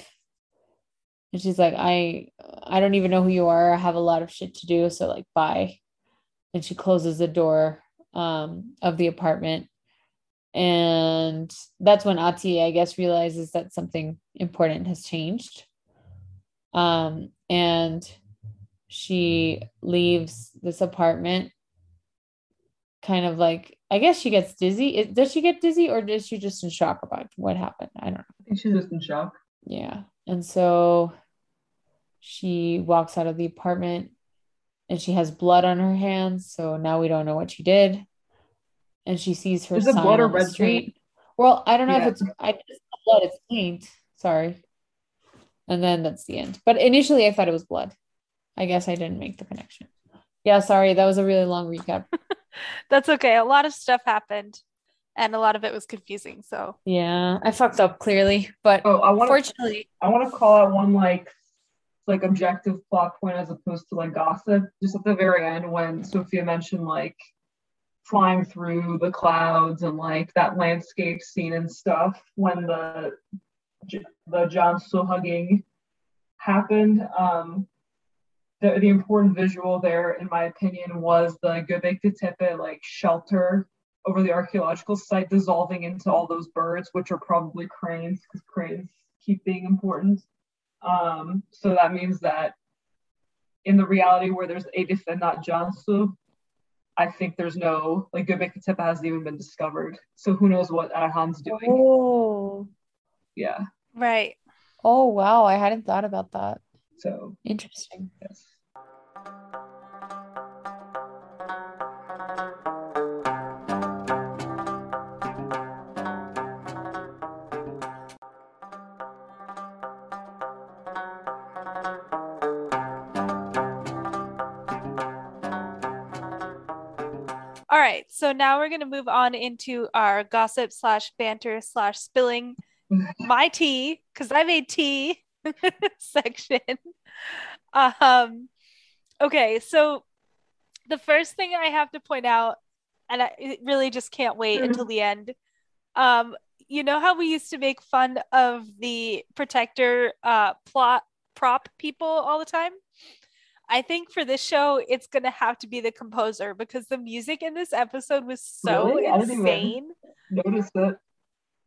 And she's like, I, I don't even know who you are. I have a lot of shit to do. So like, bye. And she closes the door um, of the apartment. And that's when Atiye, I guess, realizes that something important has changed. Um, and she leaves this apartment kind of like, I guess she gets dizzy. Is, does she get dizzy, or is she just in shock about what happened? I don't know. I think she's just in shock. Yeah. And so she walks out of the apartment, and she has blood on her hands. So now we don't know what she did. And she sees her son blood on or the red street. Paint? Well, I don't know yeah. if it's, I, it's not blood, it's paint. Sorry. And then that's the end. But initially I thought it was blood. I guess I didn't make the connection. Yeah, sorry. That was a really long recap. That's okay. A lot of stuff happened and a lot of it was confusing. So yeah, I fucked up clearly, but oh, I wanna, fortunately, I want to call out one like, like objective plot point as opposed to like gossip. Just at the very end when Sophia mentioned like flying through the clouds and like that landscape scene and stuff, when the the Cansu hugging happened, um, the, the important visual there, in my opinion, was the Gobekli Tepe like shelter over the archaeological site dissolving into all those birds, which are probably cranes, because cranes keep being important. Um, so that means that in the reality where there's Elif and not Cansu, I think there's no, like, Göbekli Tepe hasn't even been discovered. So who knows what Erhan's doing. Oh. Yeah. Right. Oh, wow. I hadn't thought about that. So. Interesting. Yes. All right, so now we're going to move on into our gossip slash banter slash spilling my tea, because I made tea section. Um, okay, so the first thing I have to point out, and I really just can't wait mm-hmm. until the end. Um, you know how we used to make fun of the protector uh, plot prop people all the time? I think for this show, it's going to have to be the composer, because the music in this episode was so really? insane. Notice it.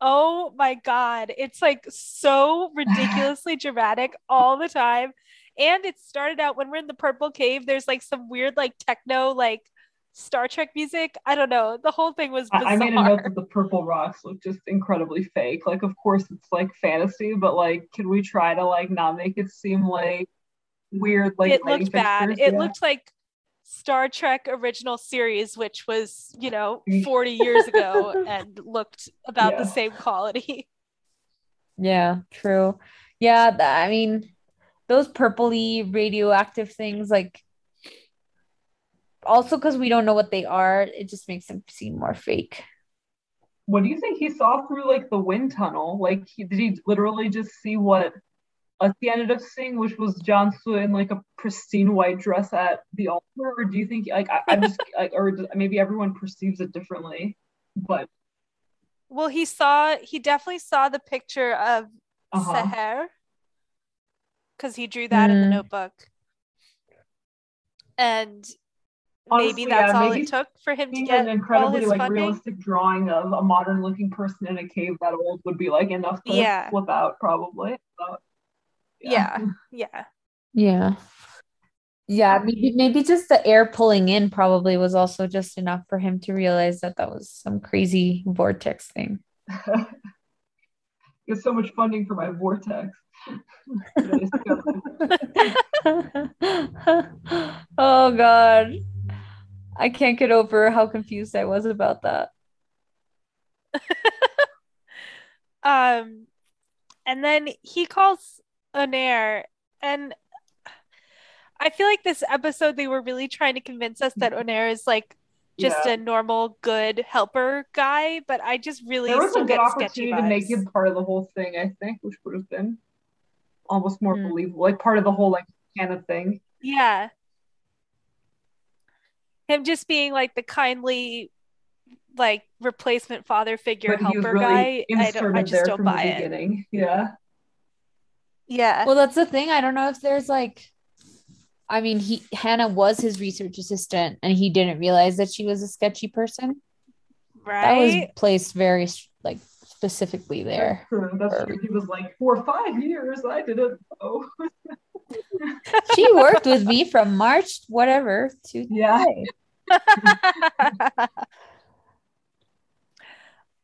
Oh my God. It's like so ridiculously dramatic all the time. And it started out when we're in the purple cave, there's like some weird, like techno, like Star Trek music. I don't know. The whole thing was bizarre. I made a note that the purple rocks look just incredibly fake. Like, of course it's like fantasy, but like, can we try to like not make it seem like weird, like it looked bad. It yeah. looked like Star Trek original series, which was, you know, forty years ago and looked about yeah. the same quality. Yeah, true. Yeah, th- I mean, those purpley radioactive things, like, also because we don't know what they are, it just makes them seem more fake. What do you think he saw through, like, the wind tunnel? Like, he, did he literally just see what Atiye ended up seeing, which was Cansu in like a pristine white dress at the altar? Or do you think like I, I'm just like, or maybe everyone perceives it differently? But well, he saw he definitely saw the picture of uh-huh. Seher, because he drew that mm. in the notebook, and honestly, maybe that's yeah, all maybe it took for him to get an incredibly all his like funding. Realistic drawing of a modern-looking person in a cave that old would be like enough to yeah. flip out, probably. So. Yeah. Yeah. Yeah. Yeah. Maybe, maybe just the air pulling in probably was also just enough for him to realize that that was some crazy vortex thing. There's so much funding for my vortex. Oh, God. I can't get over how confused I was about that. um, And then he calls Onur, and I feel like this episode they were really trying to convince us that Onur is like just yeah. a normal good helper guy, but I just really there was still a good opportunity to make him part of the whole thing, I think, which would have been almost more mm. believable, like part of the whole like kind of thing. Yeah, him just being like the kindly like replacement father figure but helper really guy. I don't. I just don't buy it. Beginning. Yeah. Yeah. Well, that's the thing. I don't know if there's like, I mean, he Hannah was his research assistant, and he didn't realize that she was a sketchy person. Right. That was placed very like specifically there. That's true. That's true. He was like, for five years, I didn't know. She worked with me from March, whatever, to yeah. today.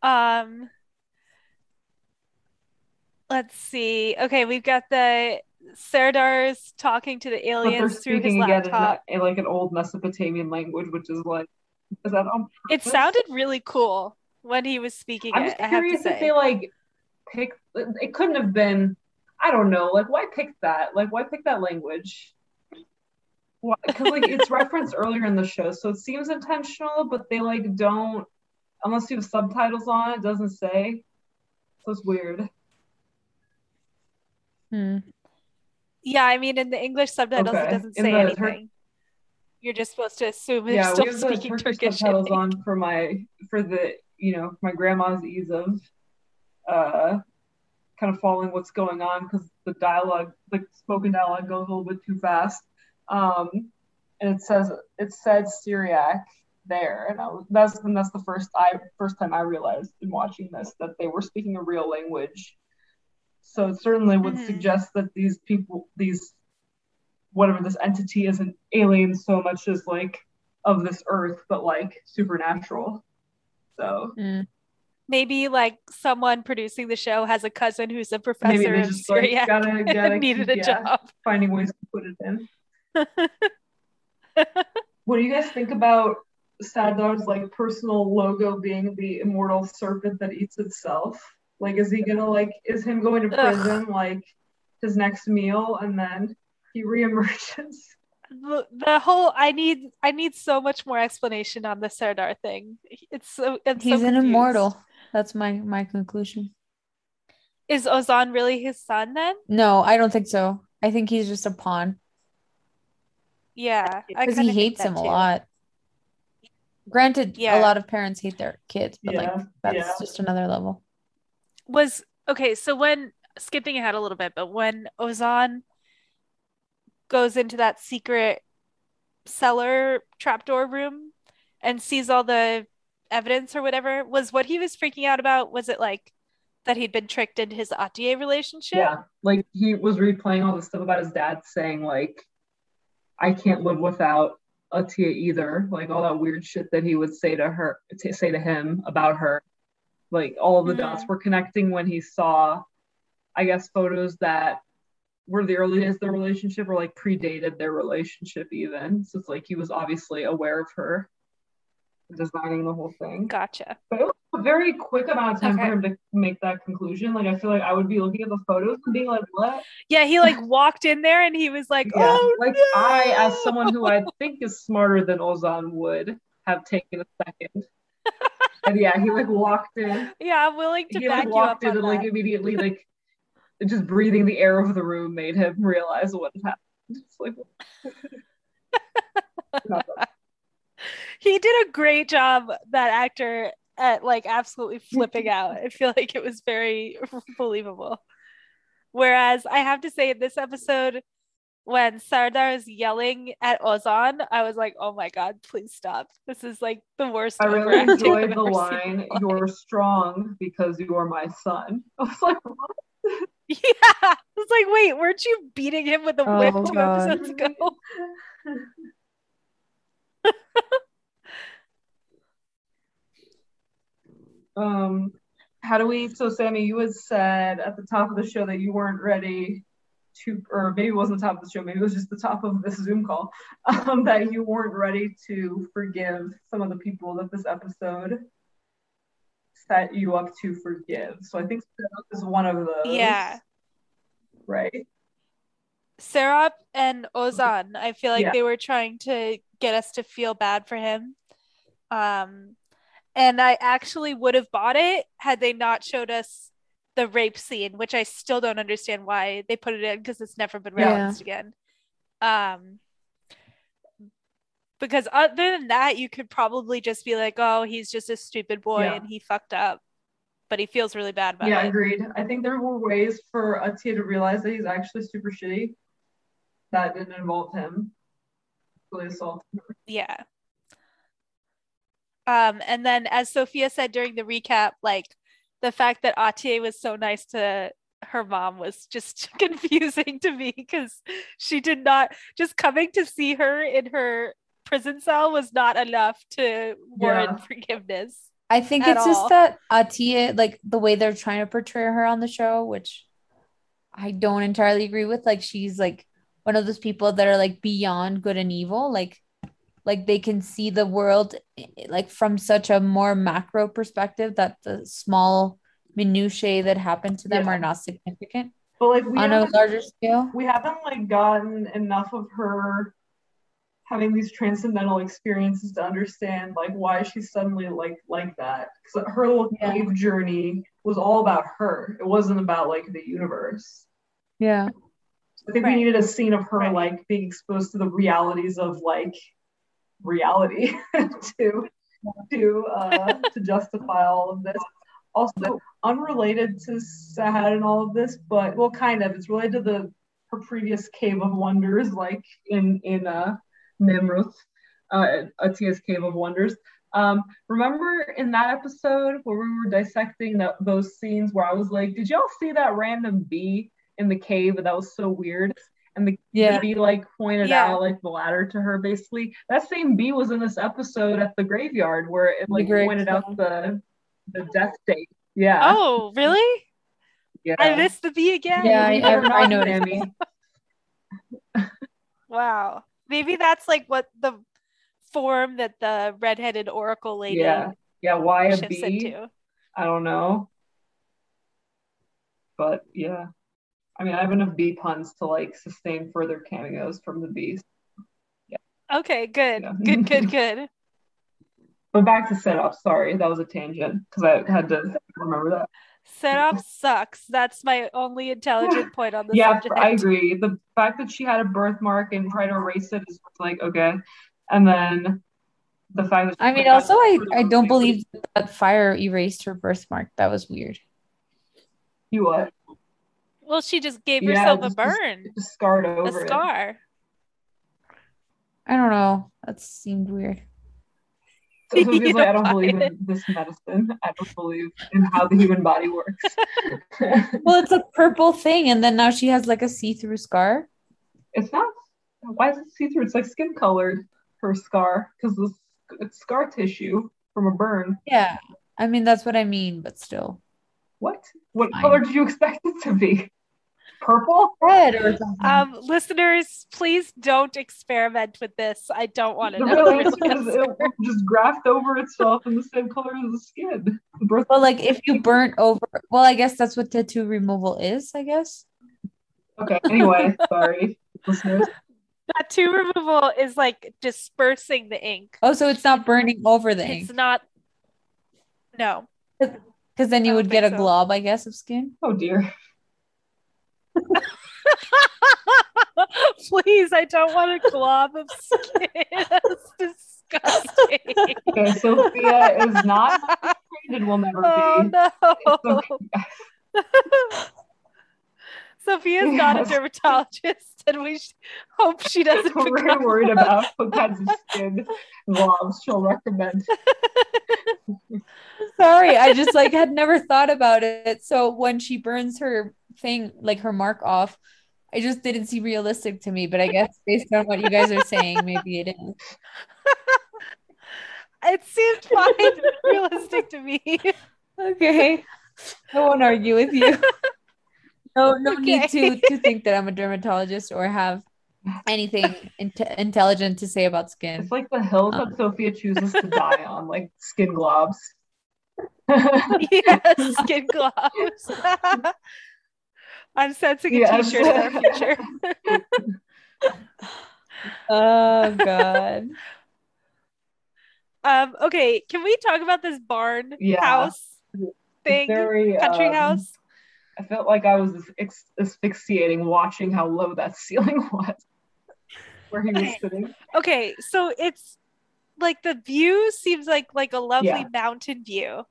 um. Let's see. Okay, we've got the Serdar's talking to the aliens through his laptop. In that, in like an old Mesopotamian language, which is like, is that on purpose? It sounded really cool when he was speaking. I'm it, just curious I have to if say. They like picked. It couldn't have been. I don't know. Like, why pick that? Like, why pick that language? because like it's referenced earlier in the show, so it seems intentional, but they like don't, unless you have subtitles on, it doesn't say, so it's weird. Hmm. Yeah, I mean, in the English subtitles, okay. It doesn't say anything. Tur- You're just supposed to assume they're yeah, still speaking Turkish. Turkish subtitles on for my for the you know my grandma's ease of uh, kind of following what's going on, because the dialogue, like spoken dialogue, goes a little bit too fast. Um, and it says it said Syriac there, and I was, that's and that's the first I first time I realized in watching this that they were speaking a real language. So it certainly would mm-hmm. suggest that these people, these, whatever this entity isn't alien so much as like of this earth, but like supernatural. So mm. maybe like someone producing the show has a cousin who's a professor of Syriac like, gotta, gotta and needed keep, a yeah, job. Finding ways to put it in. What do you guys think about Serdar's like personal logo being the immortal serpent that eats itself? Like, is he gonna like, is him going to prison, Ugh. like his next meal, and then he reemerges? The, the whole, I need, I need so much more explanation on the Serdar thing. It's so, it's he's so an immortal. That's my, my conclusion. Is Ozan really his son then? No, I don't think so. I think he's just a pawn. Yeah. Because he hates him too. a lot. Granted, yeah. a lot of parents hate their kids, but yeah. like, that's yeah. just another level. Was okay, so when skipping ahead a little bit, but when Ozan goes into that secret cellar trapdoor room and sees all the evidence or whatever, was what he was freaking out about, was it like that he'd been tricked into his Atiye relationship? Yeah, like he was replaying all this stuff about his dad saying like, I can't live without Atiye either, like all that weird shit that he would say to her, to say to him about her. Like all of the mm-hmm. dots were connecting when he saw, I guess, photos that were the early days of their relationship or like predated their relationship even. So it's like he was obviously aware of her designing the whole thing. Gotcha. But it was a very quick amount of time okay. for him to make that conclusion. Like I feel like I would be looking at the photos and being like, what? Yeah, he like walked in there and he was like, yeah. oh Like no! I, as someone who I think is smarter than Ozan, would have taken a second. And yeah, he like walked in. Yeah, I'm willing to he, back like, you up. He walked in on and that. like immediately like just breathing the air of the room made him realize what had happened. It's like he did a great job, that actor, at like absolutely flipping out. I feel like it was very believable. Whereas I have to say in this episode, when Serdar is yelling at Ozan, I was like, oh my god, please stop. This is like the worst. I really enjoyed the line, you're strong because you are my son. I was like, what? Yeah. I was like, wait, weren't you beating him with a oh, whip two god. episodes ago? um, how do we, so Sammy, you had said at the top of the show that you weren't ready to, or maybe it wasn't the top of the show, maybe it was just the top of this Zoom call, um, that you weren't ready to forgive some of the people that this episode set you up to forgive. So I think Serap is one of those. Yeah. Right? Serap and Ozan, I feel like yeah. they were trying to get us to feel bad for him. Um, and I actually would have bought it had they not showed us the rape scene, which I still don't understand why they put it in because it's never been referenced yeah. again. Um, because other than that, you could probably just be like, oh, he's just a stupid boy yeah. and he fucked up, but he feels really bad about yeah, it. Yeah, agreed. I think there were ways for Atiye to realize that he's actually super shitty that didn't involve him. Really assaulted her. Yeah. Um, and then as Sophia said during the recap, like, the fact that Atiye was so nice to her mom was just confusing to me because she did not, just coming to see her in her prison cell was not enough to warrant yeah. forgiveness. I think it's all. just that Atiye, like the way they're trying to portray her on the show, which I don't entirely agree with. Like she's like one of those people that are like beyond good and evil. Like, Like they can see the world like from such a more macro perspective that the small minutiae that happen to them yeah. are not significant. But like we on a larger scale, we haven't like gotten enough of her having these transcendental experiences to understand like why she's suddenly like like that, because her little yeah. cave journey was all about her. It wasn't about like the universe. Yeah, so I think right. we needed a scene of her right. like being exposed to the realities of like reality to to uh, to justify all of this. Also unrelated to Sahad and all of this, but well, kind of. It's related to the her previous Cave of Wonders, like in in uh, Nemrut, uh, Atiye's Cave of Wonders. Um, remember in that episode where we were dissecting that, those scenes where I was like, "Did y'all see that random bee in the cave? That was so weird." And the yeah. bee like pointed yeah. out like the ladder to her. Basically, that same bee was in this episode at the graveyard where it like pointed out the the death date. Yeah. Oh, really? Yeah. I missed the bee again. Yeah, I, I, I know Tammy. Wow. Maybe that's like what the form that the redheaded oracle lady. Yeah. Yeah. Why a bee? Into. I don't know. But yeah, I mean, I have enough bee puns to like sustain further cameos from the bees. Yeah. Okay. Good. Yeah. Good. Good. Good. But back to setup. Sorry, that was a tangent because I had to remember that. Setup sucks. That's my only intelligent point on the yeah, subject. Yeah, I agree. The fact that she had a birthmark and tried to erase it is like, okay. And then the fact that I mean, also, I, I don't believe that fire erased her birthmark. That was weird. You what? Well, she just gave yeah, herself just, a burn. Just, just scarred over a scar. It. I don't know. That seemed weird. So like, I don't believe in this medicine. I don't believe in how the human body works. Well, it's a purple thing, and then now she has like a see-through scar. It's not. Why is it see-through? It's like skin colored. Her scar, because it's scar tissue from a burn. Yeah, I mean that's what I mean, but still. What? What Fine. Color did you expect it to be? Purple? Red or something. Um, listeners, please don't experiment with this. I don't want to know. Really, it just graft over itself in the same color as the skin. The well, like if you burnt over, well, I guess that's what tattoo removal is, I guess. Okay, anyway, sorry, listeners. Tattoo removal is like dispersing the ink. Oh, so it's not burning over the ink. It's not. No. Because then you would get a glob, so. I guess, of skin. Oh, dear. Please, I don't want a glob of skin. That's disgusting. Okay, Sophia is not and will never oh, be. Oh no. Sophia's yes. not a dermatologist, and we sh- hope she doesn't. We're very worried one. About what kinds of skin globs she'll recommend. Sorry, I just like had never thought about it. So when she burns her thing, like her mark off, I just didn't seem realistic to me. But I guess based on what you guys are saying, maybe it is. It seemed fine, realistic to me. Okay, I won't argue with you. No, no okay. need to, to think that I'm a dermatologist or have anything in- intelligent to say about skin. It's like the hill um. that Sophia chooses to die on, like skin globs. Yes, skin globs. I'm sensing a yes. t-shirt in our future. Oh, God. Um. Okay, can we talk about this barn yeah. house thing? Very, country um, house? I felt like I was ex- asphyxiating watching how low that ceiling was where he was sitting. Okay, so it's like the view seems like like a lovely yeah. mountain view.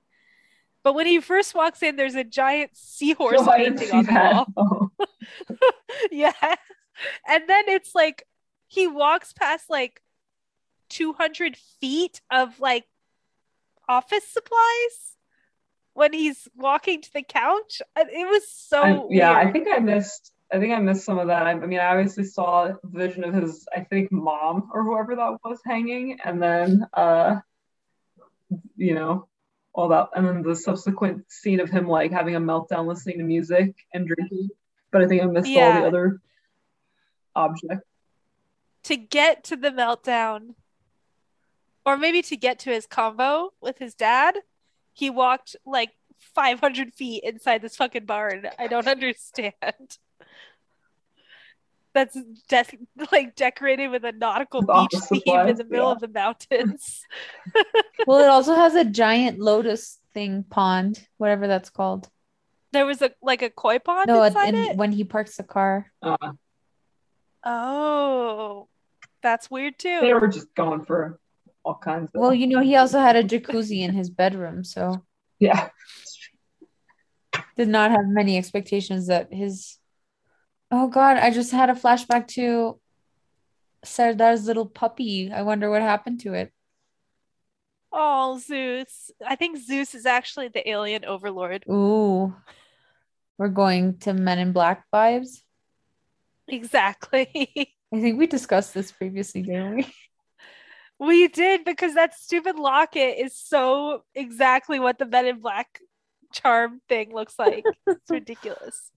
But when he first walks in, there's a giant seahorse oh, painting on the that. Wall. Oh. Yeah. And then it's like he walks past like two hundred feet of like office supplies. When he's walking to the couch, it was so I, yeah weird. I think I missed I think I missed some of that. I, I mean, I obviously saw a vision of his I think mom or whoever that was hanging, and then uh you know all that, and then the subsequent scene of him like having a meltdown listening to music and drinking. But I think I missed yeah. all the other objects to get to the meltdown, or maybe to get to his convo with his dad. He walked like five hundred feet inside this fucking barn. I don't understand. that's de- like decorated with a nautical beach theme supplies, in the middle yeah. of the mountains. Well, it also has a giant lotus thing pond, whatever that's called. There was a like a koi pond no, inside it? When he parks the car. Uh-huh. Oh, that's weird too. They were just going for all kinds of... Well, you know, he also had a jacuzzi in his bedroom, so... Yeah. Did not have many expectations that his... Oh God, I just had a flashback to Serdar's little puppy. I wonder what happened to it. Oh, Zeus. I think Zeus is actually the alien overlord. Ooh. We're going to Men in Black vibes. Exactly. I think we discussed this previously, didn't we? We did, because that stupid locket is so exactly what the Men in Black charm thing looks like. It's ridiculous.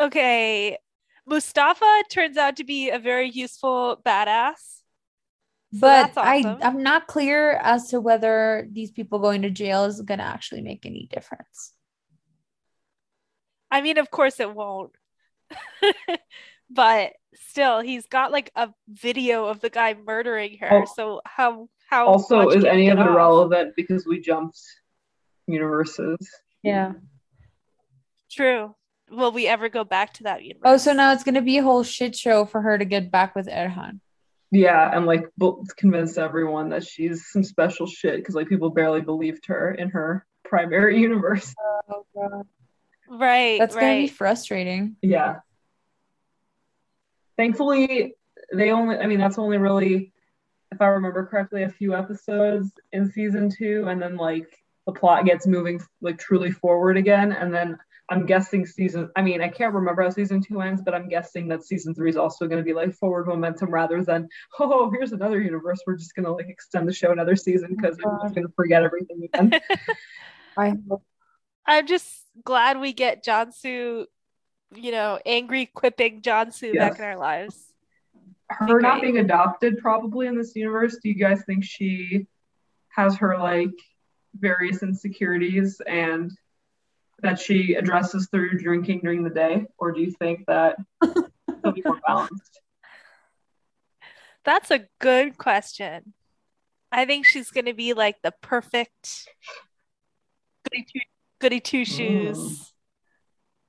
Okay. Mustafa turns out to be a very useful badass. So but awesome. I, I'm not clear as to whether these people going to jail is going to actually make any difference. I mean, of course it won't. But still, he's got like a video of the guy murdering her. Oh. So how how also is any of it relevant because we jumped universes? Yeah. True. Will we ever go back to that universe? Oh, so now it's going to be a whole shit show for her to get back with Erhan. Yeah, and like convince everyone that she's some special shit because like people barely believed her in her primary universe. Oh, God. Right. That's right. Going to be frustrating. Yeah. Thankfully, they only, I mean, that's only really, if I remember correctly, a few episodes in season two, and then like the plot gets moving like truly forward again, and then I'm guessing season, I mean, I can't remember how season two ends, but I'm guessing that season three is also going to be like forward momentum rather than, oh, here's another universe. We're just going to like extend the show another season because oh, everyone's going to forget everything again. I I'm just glad we get Cansu, you know, angry, quipping Cansu yes. back in our lives. Her be not great. Being adopted probably in this universe. Do you guys think she has her like various insecurities and that she addresses through drinking during the day, or do you think that it'll be more balanced? That's a good question. I think she's going to be like the perfect goody two, goody two shoes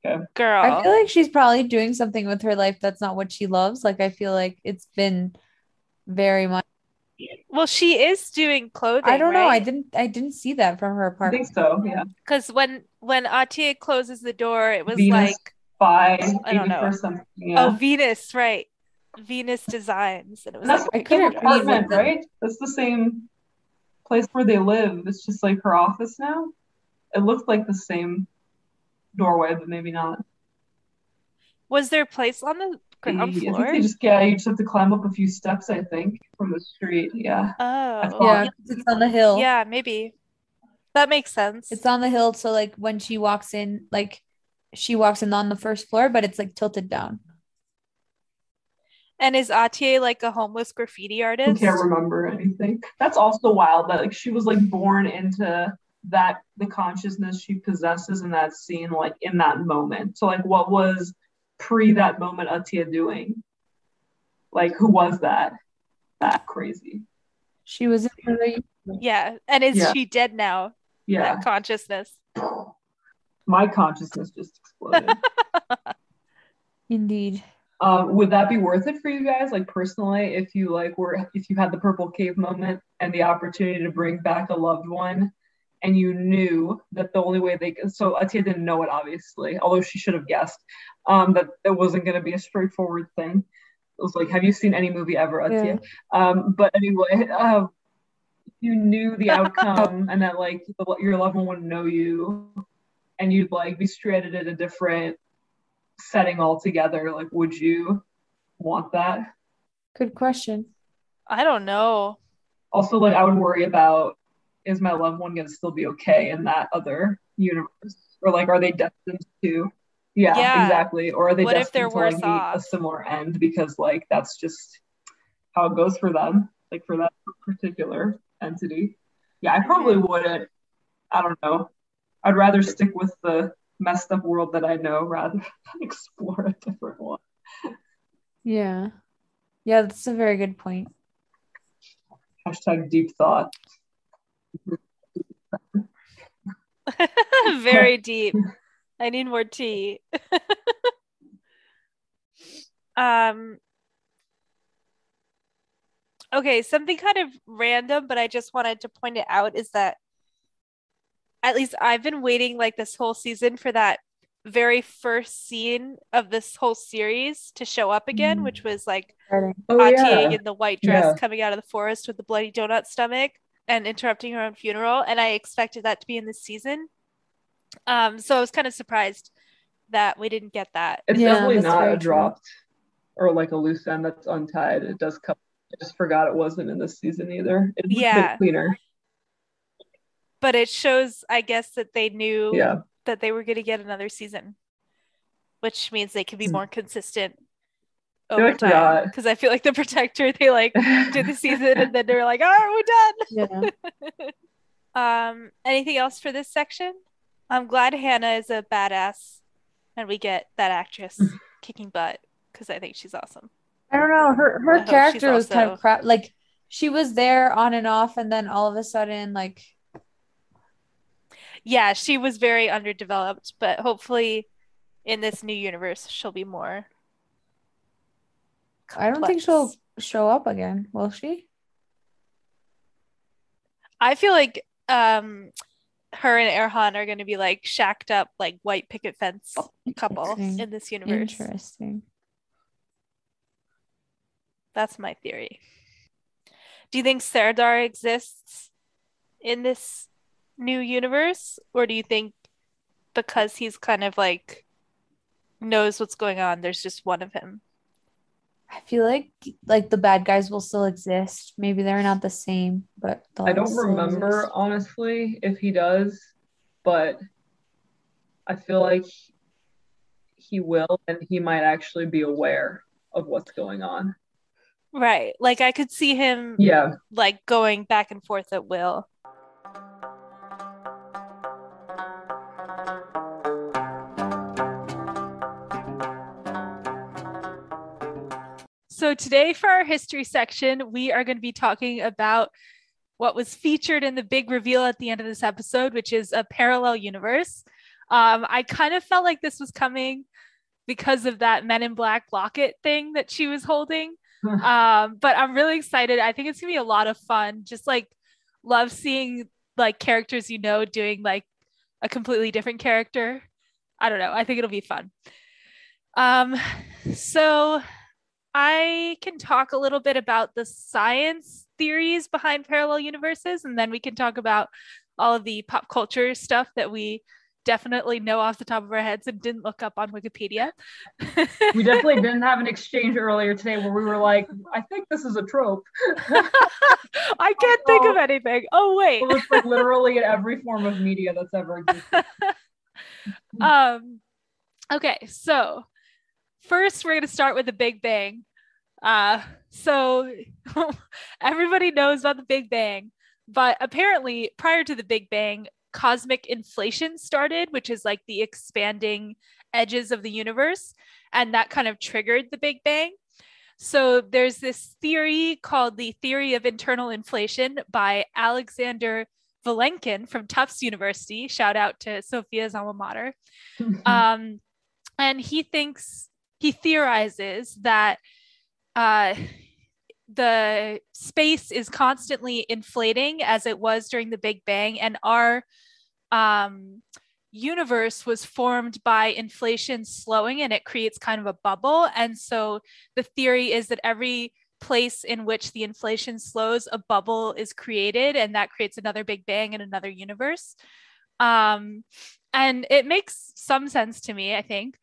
mm. okay. girl. I feel like she's probably doing something with her life that's not what she loves. Like I feel like it's been very much. Well, she is doing clothing. I don't right? know. I didn't. I didn't see that from her apartment. I think so. Yeah. Because when when Atiye closes the door, it was Venus like by I don't know. Yeah. Oh, Venus, right? Venus Designs, and it was. And like, I couldn't apartment, read right? That's the same place where they live. It's just like her office now. It looked like the same doorway, but maybe not. Was there a place on the? I think they just, yeah, you just have to climb up a few steps, I think, from the street. Yeah. Oh. Yeah, it's on the hill. Yeah, maybe. That makes sense. It's on the hill, so like when she walks in, like she walks in on the first floor, but it's like tilted down. And is Atiye like a homeless graffiti artist? I can't remember anything. That's also wild that like she was like born into that the consciousness she possesses in that scene, like in that moment. So like what was pre that moment Atiye doing? Like who was that? That crazy. She was in the Yeah. And is yeah. she dead now? Yeah. That consciousness. My consciousness just exploded. Indeed. Um, would that be worth it for you guys? Like personally, if you like were if you had the purple cave moment and the opportunity to bring back a loved one and you knew that the only way they so Atiye didn't know it obviously, although she should have guessed. Um, that it wasn't going to be a straightforward thing. It was like, have you seen any movie ever, Atiye? Yeah. Um, but anyway, uh, you knew the outcome and that like your loved one would know you and you'd like be stranded in a different setting altogether. Like, would you want that? Good question. I don't know. Also, like I would worry about, is my loved one going to still be okay in that other universe? Or like, are they destined to... Yeah, yeah, exactly. Or are they what destined to like, meet a similar end because like that's just how it goes for them, like for that particular entity. Yeah, I probably wouldn't. I don't know. I'd rather stick with the messed up world that I know rather than explore a different one. Yeah. Yeah, that's a very good point. Hashtag deep thought. Very deep. I need more tea. um. Okay, something kind of random, but I just wanted to point it out, is that at least I've been waiting like this whole season for that very first scene of this whole series to show up again, mm. which was like oh, Atiye yeah. in the white dress yeah. coming out of the forest with the bloody donut stomach and interrupting her own funeral. And I expected that to be in this season. Um, so I was kind of surprised that we didn't get that. It's yeah, definitely not a dropped or like a loose end that's untied. It does come. I just forgot it wasn't in this season either. It's yeah. a bit cleaner. But it shows, I guess, that they knew yeah. that they were going to get another season, which means they could be more consistent over no, time. Because I feel like the Protector, they like did the season and then they're like, "Oh, we're done." Yeah. um, anything else for this section? I'm glad Hannah is a badass, and we get that actress kicking butt because I think she's awesome. I don't know, her her I character was also... kind of crap. Like she was there on and off, and then all of a sudden, like. Yeah, she was very underdeveloped, but hopefully in this new universe, she'll be more complex. I don't think she'll show up again, will she? I feel like um, her and Erhan are going to be like shacked up, like white picket fence couple in this universe. Interesting. That's my theory. Do you think Serdar exists in this new universe, or do you think because he's kind of like knows what's going on, there's just one of him? I feel like like the bad guys will still exist. Maybe they're not the same, but I don't remember exist. honestly if he does, but I feel like he will, and he might actually be aware of what's going on. Right, like I could see him yeah like going back and forth at will. So today for our history section, we are going to be talking about what was featured in the big reveal at the end of this episode, which is a parallel universe. Um, I kind of felt like this was coming because of that Men in Black locket thing that she was holding. Um, but I'm really excited. I think it's going to be a lot of fun. Just like love seeing like characters, you know, doing like a completely different character. I don't know. I think it'll be fun. Um, so... I can talk a little bit about the science theories behind parallel universes, and then we can talk about all of the pop culture stuff that we definitely know off the top of our heads and didn't look up on Wikipedia. We definitely didn't have an exchange earlier today where we were like, I think this is a trope. I can't oh, think of anything. Oh, wait. Well, it's like literally in every form of media that's ever existed. um, okay, so... First, we're going to start with the Big Bang. Uh, so everybody knows about the Big Bang, but apparently prior to the Big Bang, cosmic inflation started, which is like the expanding edges of the universe. And that kind of triggered the Big Bang. So there's this theory called the theory of internal inflation by Alexander Vilenkin from Tufts University. Shout out to Sophia's alma mater. Um, and he thinks... He theorizes that uh, the space is constantly inflating as it was during the Big Bang, and our um, universe was formed by inflation slowing, and it creates kind of a bubble. And so the theory is that every place in which the inflation slows, a bubble is created, and that creates another Big Bang and another universe. Um, and it makes some sense to me, I think.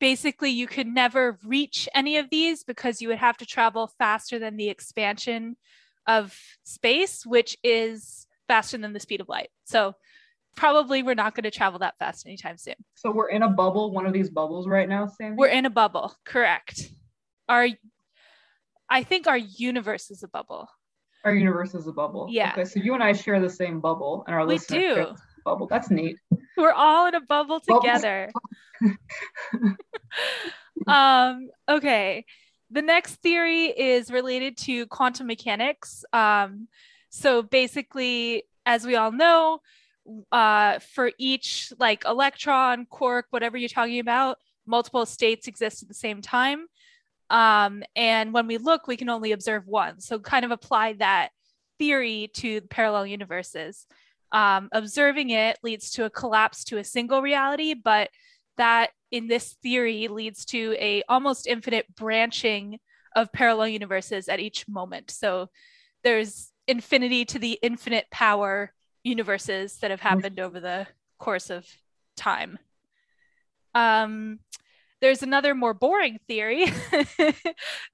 Basically, you could never reach any of these because you would have to travel faster than the expansion of space, which is faster than the speed of light. So probably we're not going to travel that fast anytime soon. So we're in a bubble, one of these bubbles right now, Sammy? We're in a bubble, correct. Our, I think our universe is a bubble. Our universe is a bubble. Yeah. Okay, so you and I share the same bubble, and our we listeners do. Share the bubble. That's neat. We're all in a bubble together. um okay The next theory is related to quantum mechanics. Um, so basically, as we all know, uh, for each like electron, quark, whatever you're talking about, multiple states exist at the same time. Um, and when we look, we can only observe one. So kind of apply that theory to parallel universes. Um, observing it leads to a collapse to a single reality, but that in this theory leads to a almost infinite branching of parallel universes at each moment. So there's infinity to the infinite power universes that have happened over the course of time. Um, There's another more boring theory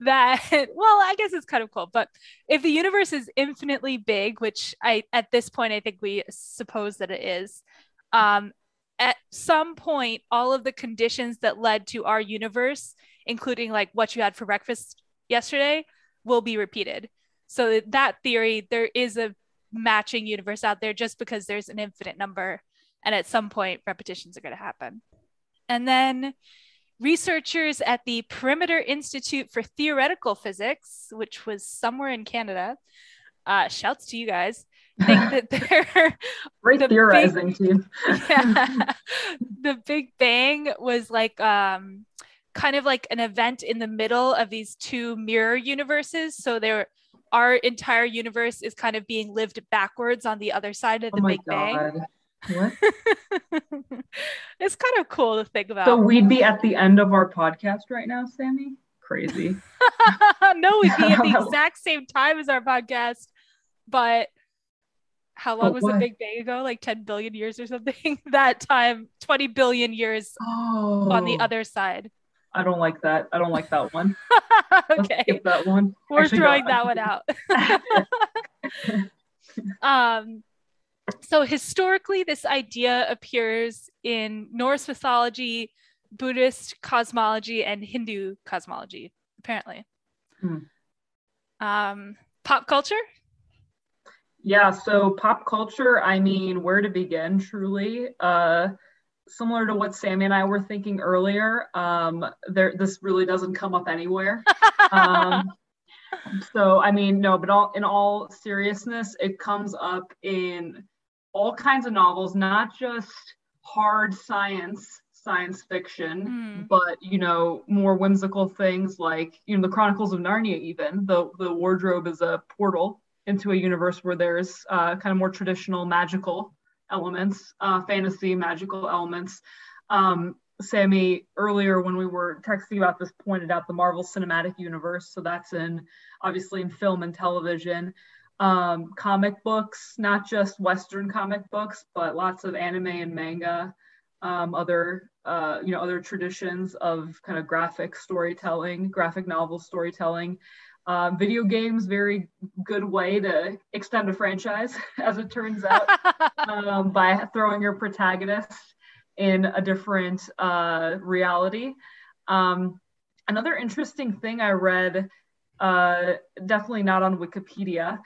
that, well, I guess it's kind of cool, but if the universe is infinitely big, which I, at this point, I think we suppose that it is, um, at some point, all of the conditions that led to our universe, including like what you had for breakfast yesterday, will be repeated. So that theory, there is a matching universe out there just because there's an infinite number. And at some point, repetitions are going to happen. And then researchers at the Perimeter Institute for Theoretical Physics, which was somewhere in Canada, uh, shouts to you guys, think that they're... Great the theorizing big, team. Yeah, the Big Bang was like um, kind of like an event in the middle of these two mirror universes. So there, our entire universe is kind of being lived backwards on the other side of the oh Big God. Bang. What? It's kind of cool to think about. So we'd be at the end of our podcast right now, Sammy? Crazy. No, we'd be at the exact same time as our podcast. But how long but was what? The Big Bang ago? Like ten billion years or something? That time, twenty billion years oh, on the other side. I don't like that. I don't like that one. Okay. Skip that one. We're Actually, throwing no, that one out. um. So historically, this idea appears in Norse mythology, Buddhist cosmology, and Hindu cosmology, apparently. Hmm. Um, pop culture? Yeah, so pop culture, I mean, where to begin, truly. Uh, similar to what Sammy and I were thinking earlier, um, there, this really doesn't come up anywhere. Um, so, I mean, no, but all, in all seriousness, it comes up in all kinds of novels, not just hard science, science fiction, mm. but, you know, more whimsical things like, you know, the Chronicles of Narnia, even the, the wardrobe is a portal into a universe where there's uh, kind of more traditional magical elements, uh, fantasy, magical elements. Um, Sammy, earlier when we were texting about this, pointed out the Marvel Cinematic Universe. So that's in, obviously in film and television. Um, comic books, not just Western comic books, but lots of anime and manga, um, other, uh, you know, other traditions of kind of graphic storytelling, graphic novel storytelling. Uh, video games, very good way to extend a franchise, as it turns out, um, by throwing your protagonist in a different uh, reality. Um, another interesting thing I read, uh, definitely not on Wikipedia,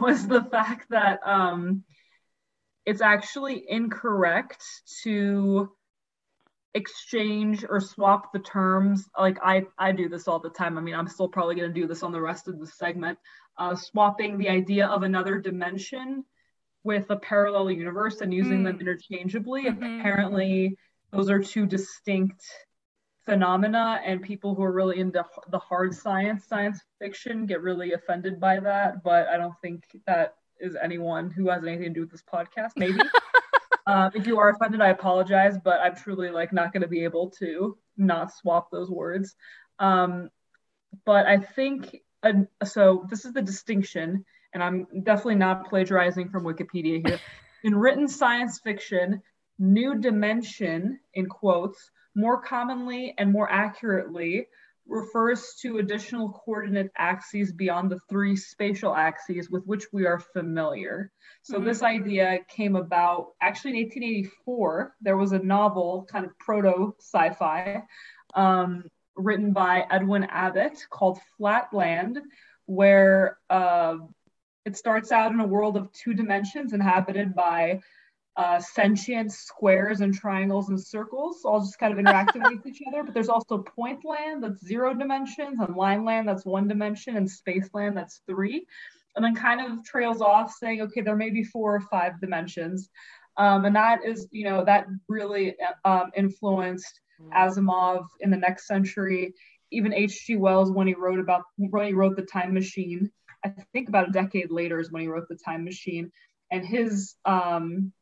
was the fact that um, it's actually incorrect to exchange or swap the terms. Like I, I do this all the time. I mean, I'm still probably gonna do this on the rest of the segment. Uh, swapping the idea of another dimension with a parallel universe and using mm. them interchangeably. Mm-hmm. Apparently, those are two distinct phenomena, and people who are really into the hard science, science fiction, get really offended by that, but I don't think that is anyone who has anything to do with this podcast, maybe. um, if you are offended, I apologize, but I'm truly like not gonna be able to not swap those words. Um, but I think, uh, so this is the distinction, and I'm definitely not plagiarizing from Wikipedia here. In written science fiction, new dimension, in quotes, more commonly and more accurately refers to additional coordinate axes beyond the three spatial axes with which we are familiar. So mm-hmm. this idea came about actually in eighteen eighty-four, there was a novel, kind of proto sci-fi, um, written by Edwin Abbott called Flatland, where, uh, it starts out in a world of two dimensions inhabited by uh, sentient squares and triangles and circles, all just kind of interacting with each other. But there's also point land that's zero dimensions, and line land that's one dimension, and space land that's three. And then kind of trails off saying, okay, there may be four or five dimensions. Um, and that is, you know, that really um, influenced Asimov in the next century, even H G Wells when he wrote about, when he wrote The Time Machine. I think about a decade later is when he wrote The Time Machine. And his um,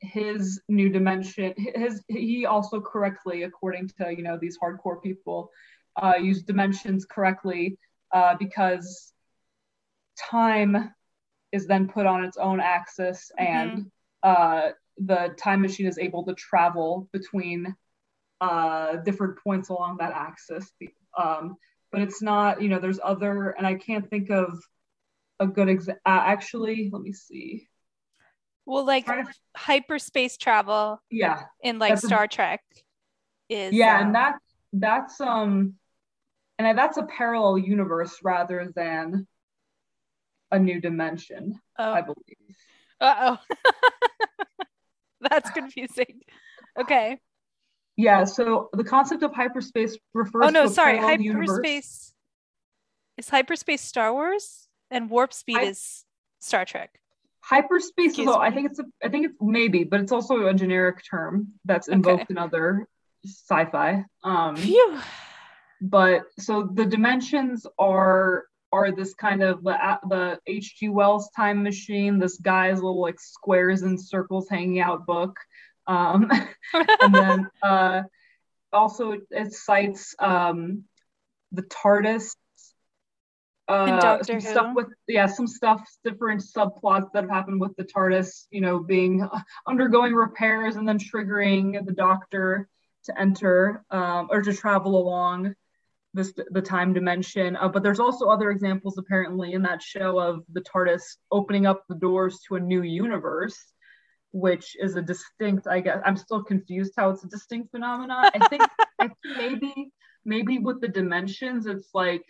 his new dimension, his he also correctly, according to, you know, these hardcore people, uh, used dimensions correctly uh, because time is then put on its own axis, and mm-hmm. uh, the time machine is able to travel between uh, different points along that axis. Um, but it's not, you know, there's other, and I can't think of a good example. Uh, actually, let me see. Well, like to, hyperspace travel. Yeah. In like Star a, Trek is. Yeah, uh, and that that's um, and that's a parallel universe rather than a new dimension, oh. I believe. Uh-oh. That's confusing. Okay. Yeah, so the concept of hyperspace refers oh, no, to sorry. hyperspace universe. Is hyperspace Star Wars? And warp speed I, is Star Trek. Hyperspace, though, I think it's a, I think it's maybe, but it's also a generic term that's invoked okay. in other sci-fi. Um Phew. But so the dimensions are Are this kind of the H G Wells Time Machine, this guy's little like squares and circles hanging out book, um, and then uh, also it cites um, the TARDIS, uh, some stuff with yeah some stuff different subplots that have happened with the TARDIS, you know, being uh, undergoing repairs and then triggering the Doctor to enter um, or to travel along this the time dimension, uh, but there's also other examples apparently in that show of the TARDIS opening up the doors to a new universe, which is a distinct, I guess I'm still confused how it's a distinct phenomenon. I think I think maybe maybe with the dimensions it's like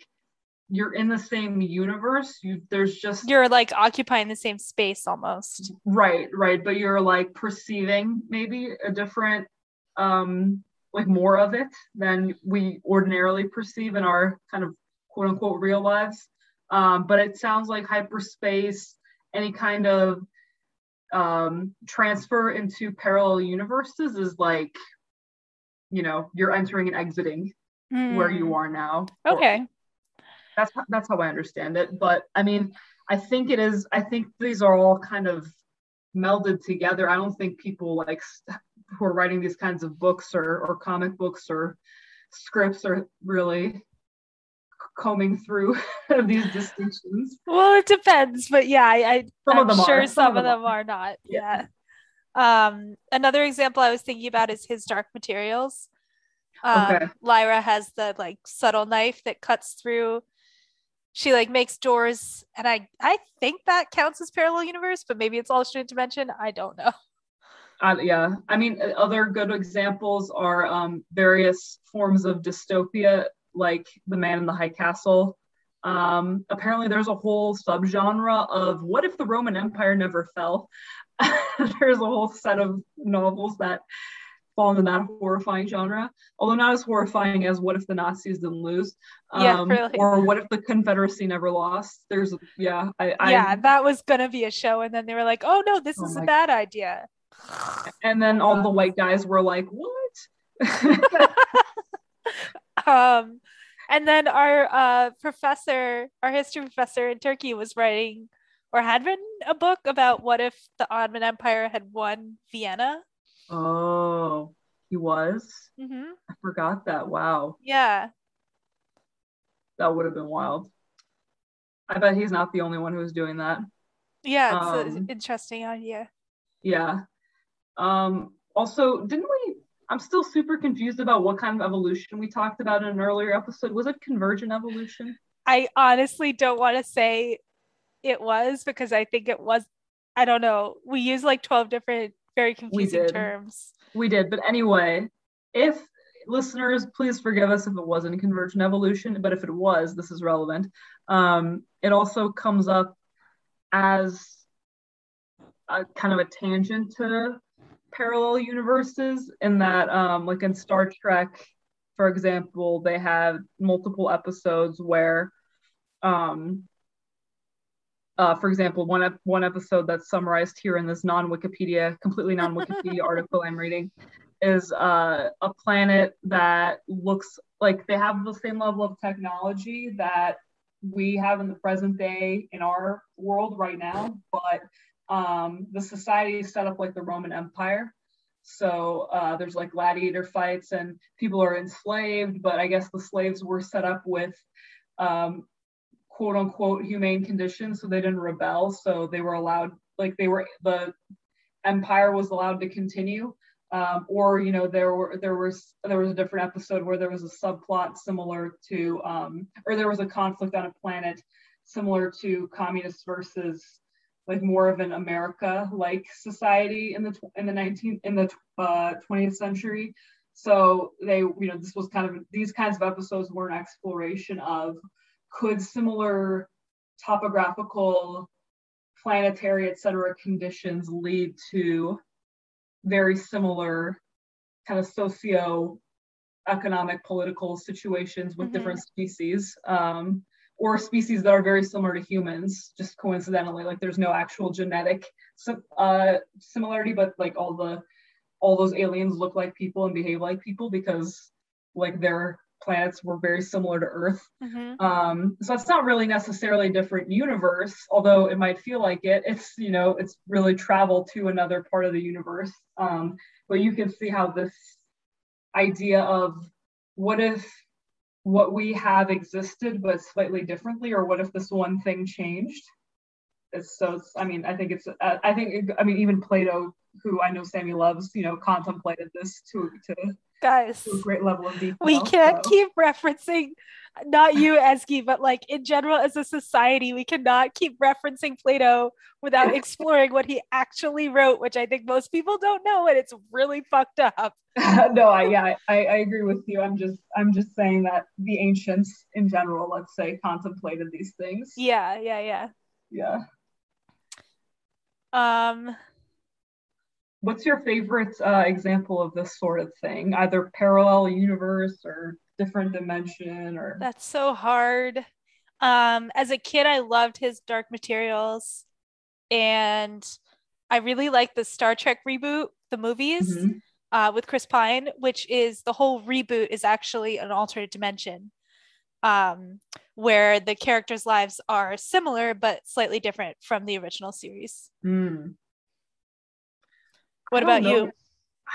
you're in the same universe, you there's just you're like occupying the same space almost, right right but you're like perceiving maybe a different um like more of it than we ordinarily perceive in our kind of quote unquote real lives. Um, but it sounds like hyperspace, any kind of um, transfer into parallel universes is like, you know, you're entering and exiting mm. where you are now. Okay. Or, that's, that's how I understand it. But I mean, I think it is, I think these are all kind of melded together. I don't think people like st- who are writing these kinds of books or, or comic books or scripts are really combing through these distinctions. Well, it depends, but yeah, I, I some I'm of them sure are. Some, some of them are, are not. Yeah. yeah. Um, another example I was thinking about is His Dark Materials. Um, okay. Lyra has the like subtle knife that cuts through. She like makes doors, and I, I think that counts as parallel universe, but maybe it's alternate dimension. I don't know. Uh, yeah, I mean, other good examples are um, various forms of dystopia, like The Man in the High Castle. Um, apparently, there's a whole subgenre of what if the Roman Empire never fell? There's a whole set of novels that fall into that horrifying genre, although not as horrifying as what if the Nazis didn't lose, um, yeah, really. Or what if the Confederacy never lost? There's, yeah. I, yeah, I, that was going to be a show, and then they were like, oh, no, this oh is a bad God. idea. And then all the white guys were like, what? um, and then our uh, professor, our history professor in Turkey was writing or had written a book about what if the Ottoman Empire had won Vienna. Oh, he was? Mm-hmm. I forgot that. Wow. Yeah. That would have been wild. I bet he's not the only one who was doing that. Yeah, it's um, an interesting idea. Yeah. Um, also, didn't we, I'm still super confused about what kind of evolution we talked about in an earlier episode. Was it convergent evolution? I honestly don't want to say it was because I think it was, I don't know. We used like twelve different very confusing we terms. We did. But anyway, if listeners, please forgive us if it wasn't convergent evolution, but if it was, this is relevant. Um, it also comes up as a kind of a tangent to parallel universes, in that um, like in Star Trek, for example, they have multiple episodes where, um, uh, for example, one, ep one episode that's summarized here in this non-Wikipedia, completely non-Wikipedia article I'm reading, is uh, a planet that looks like they have the same level of technology that we have in the present day in our world right now, but um, the society is set up like the Roman Empire. So uh, there's like gladiator fights and people are enslaved, but I guess the slaves were set up with um, quote unquote humane conditions, so they didn't rebel. So they were allowed, like they were, the empire was allowed to continue. Um, or, you know, there were, there was, there was a different episode where there was a subplot similar to, um, or there was a conflict on a planet similar to communists versus like more of an America-like society in the in the nineteenth in the uh, twentieth century. So they, you know, this was kind of, these kinds of episodes were an exploration of could similar topographical, planetary, et cetera, conditions lead to very similar kind of socio-economic, political situations with mm-hmm. different species. Um, or species that are very similar to humans, just coincidentally, like there's no actual genetic uh, similarity, but like all the, all those aliens look like people and behave like people because like their planets were very similar to Earth. Mm-hmm. Um, so it's not really necessarily a different universe, although it might feel like it. It's, you know, it's really travel to another part of the universe. Um, but you can see how this idea of what if what we have existed but slightly differently, or what if this one thing changed? It's so it's, I mean I think it's uh, I think it, I mean even Plato, who I know Sammy loves, you know, contemplated this to to, guys, to a great level of detail. We can't so. keep referencing, not you Ezgi, but like in general as a society, we cannot keep referencing Plato without exploring what he actually wrote, which I think most people don't know, and it's really fucked up. No, I, yeah, I, I agree with you. I'm just, I'm just saying that the ancients in general, let's say, contemplated these things. Yeah, yeah, yeah, yeah. Um, what's your favorite uh, example of this sort of thing? Either parallel universe or different dimension, or that's so hard. Um, as a kid, I loved His Dark Materials, and I really liked the Star Trek reboot, the movies. Mm-hmm. Uh, with Chris Pine, which is the whole reboot is actually an alternate dimension um, where the characters' lives are similar but slightly different from the original series. Mm. What about know. you?